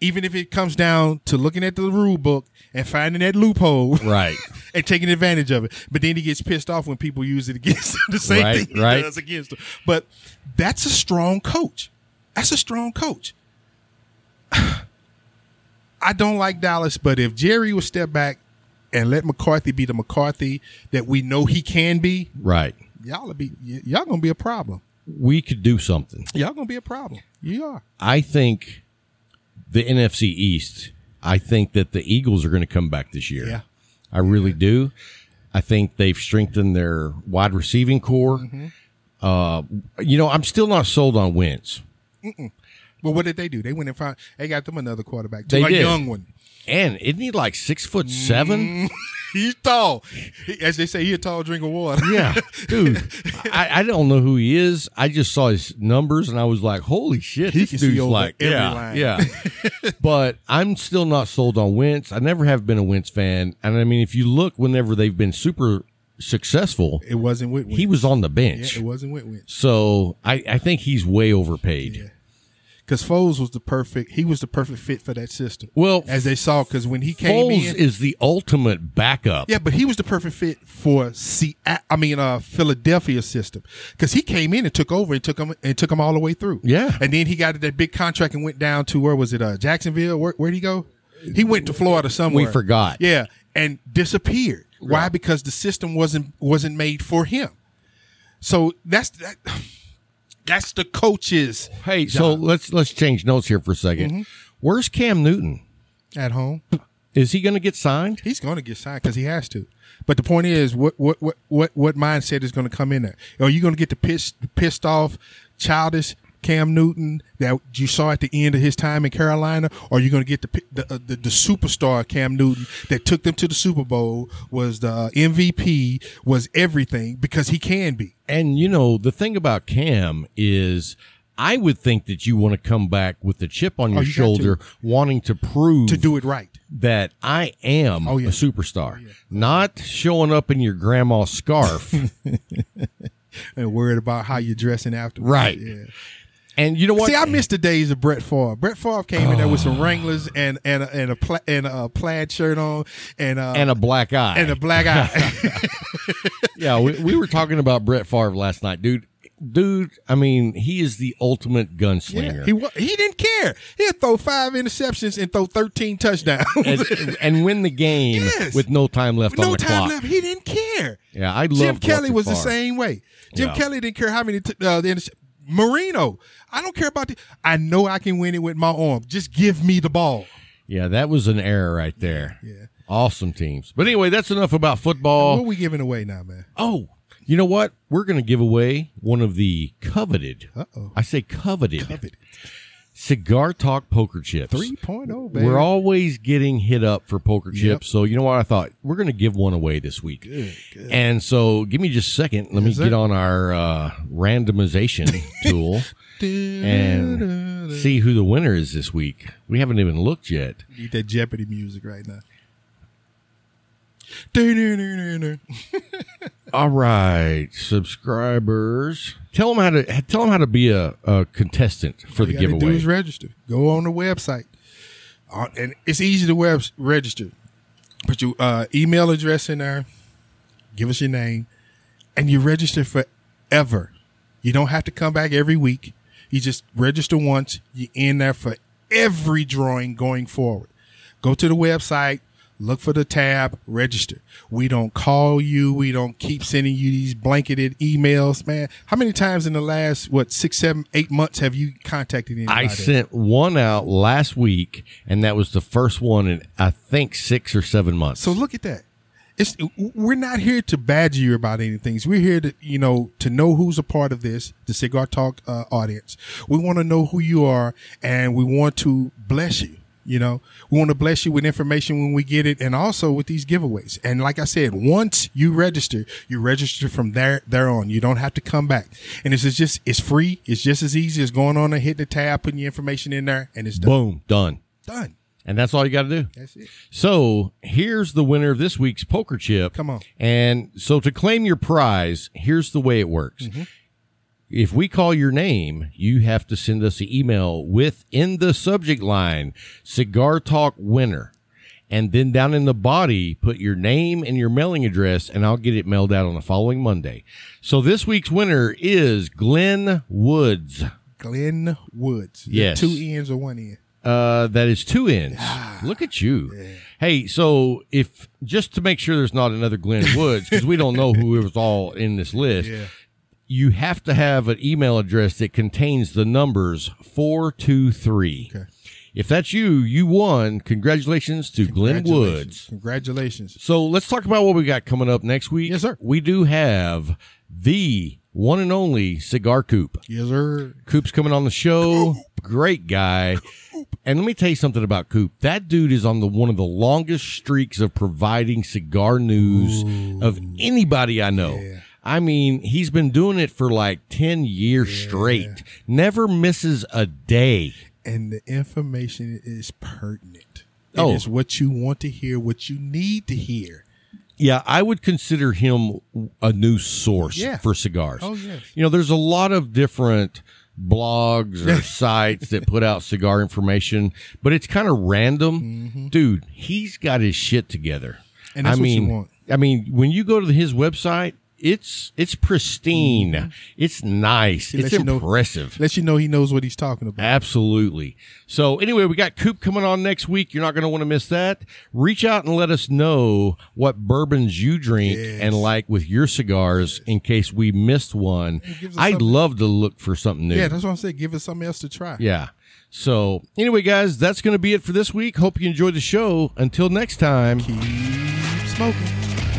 Even if it comes down to looking at the rule book and finding that loophole. Right. And taking advantage of it. But then he gets pissed off when people use it against him, the same thing he does against him. But that's a strong coach. That's a strong coach. I don't like Dallas, but if Jerry would step back and let McCarthy be the McCarthy that we know he can be, right? Y'all gonna be a problem. We could do something. Y'all gonna be a problem. You are. I think the NFC East. I think that the Eagles are going to come back this year. Yeah, I really do. I think they've strengthened their wide receiving core. Mm-hmm. I'm still not sold on Wentz. Mm-mm. Well, what did they do? They went and found. They got them another quarterback, too, a young one. And isn't he like 6'7"? He's tall. As they say, he's a tall drink of water. Yeah, dude. I don't know who he is. I just saw his numbers and I was like, "Holy shit, this dude's like every line." But I'm still not sold on Wentz. I never have been a Wentz fan, and I mean, if you look, whenever they've been super successful, it wasn't with Wentz. He was on the bench. Yeah, it wasn't with Wentz. So I think he's way overpaid. Yeah. Because Foles was the perfect fit for that system. Well, as they saw, because when he came in, Foles is the ultimate backup. Yeah, but he was the perfect fit for Philadelphia system. Because he came in and took over and took him all the way through. Yeah, and then he got that big contract and went down to where was it? Jacksonville. Where did he go? He went to Florida somewhere. We forgot. Yeah, and disappeared. Right. Why? Because the system wasn't made for him. So that's that. That's the coaches. Hey, job. So let's change notes here for a second. Mm-hmm. Where's Cam Newton? At home. Is he going to get signed? He's going to get signed because he has to. But the point is, what mindset is going to come in there? Are you going to get the pissed off, childish Cam Newton that you saw at the end of his time in Carolina, or are you going to get the superstar Cam Newton that took them to the Super Bowl, was the MVP, was everything, because he can be? And, you know, the thing about Cam is I would think that you want to come back with the chip on your shoulder, wanting to prove to do it right, that I am a superstar, not showing up in your grandma's scarf and worried about how you're dressing afterwards. Right. Yeah. And you know what? See, I miss the days of Brett Favre. Brett Favre came in there with some Wranglers and a plaid shirt on and a black eye. And a black eye. Yeah, we were talking about Brett Favre last night, dude. Dude, I mean, he is the ultimate gunslinger. Yeah, he didn't care. He'd throw 5 interceptions and throw 13 touchdowns. and win the game with no time left on the clock. No time left. He didn't care. Yeah, I love Jim Kelly was the same way. Jim Kelly didn't care how many Merino. I don't care about the. I know I can win it with my arm. Just give me the ball. Yeah, that was an error right there. Yeah. Awesome teams. But anyway, that's enough about football. What are we giving away now, man? Oh, you know what? We're going to give away one of the coveted. Uh-oh. I say coveted. Coveted. Cigar Talk poker chips. 3.0, baby. We're always getting hit up for poker chips. So you know what I thought? We're going to give one away this week. Good. And so give me just a second. Let me get on our randomization tool and see who the winner is this week. We haven't even looked yet. You need that Jeopardy music right now. All right, subscribers, tell them how to be a contestant for the giveaway. All you gotta do is register. Go on the website, and it's easy to register. Put your email address in there, give us your name, and you register forever. You don't have to come back every week. You just register once. You're in there for every drawing going forward. Go to the website. Look for the tab, register. We don't call you. We don't keep sending you these blanketed emails, man. How many times in the last, 6, 7, 8 months have you contacted anybody? I sent one out last week, and that was the first one in, I think, 6 or 7 months. So look at that. We're not here to badger you about anything. We're here to, to know who's a part of this, the Cigar Talk audience. We want to know who you are, and we want to bless you. We want to bless you with information when we get it, and also with these giveaways. And like I said, once you register from there on. You don't have to come back. And it's free. It's just as easy as going on and hitting the tab, putting your information in there, and it's done. Boom, done. And that's all you got to do. That's it. So here's the winner of this week's poker chip. Come on. And so to claim your prize, here's the way it works. Mm-hmm. If we call your name, you have to send us an email with, in the subject line, Cigar Talk Winner. And then down in the body, put your name and your mailing address, and I'll get it mailed out on the following Monday. So this week's winner is Glenn Woods. Glenn Woods. Yes. 2 N's or 1 N? That is 2 N's. Look at you. Yeah. Hey, so if just to make sure there's not another Glenn Woods, because we don't know who was all in this list. Yeah. You have to have an email address that contains the numbers 423. Okay. If that's you, you won. Congratulations to Glenn Woods. Congratulations. So let's talk about what we got coming up next week. Yes, sir. We do have the one and only Cigar Coop. Yes, sir. Coop's coming on the show. Coop. Great guy. Coop. And let me tell you something about Coop. That dude is on one of the longest streaks of providing cigar news of anybody I know. Yeah. I mean, he's been doing it for like 10 years straight. Never misses a day. And the information is pertinent. It is what you want to hear, what you need to hear. Yeah, I would consider him a new source for cigars. Oh, yes. There's a lot of different blogs or sites that put out cigar information, but it's kind of random. Mm-hmm. Dude, he's got his shit together. And that's what you want. I mean, when you go to his website, it's pristine. Mm-hmm. It's nice. It's impressive. Let you know he knows what he's talking about. Absolutely. So anyway, we got Coop coming on next week. You're not going to want to miss that. Reach out and let us know what bourbons you drink and like with your cigars in case we missed one. I'd love to look for something new. Yeah, that's what I'm saying. Give us something else to try. Yeah. So anyway, guys, that's going to be it for this week. Hope you enjoyed the show. Until next time. Keep smoking.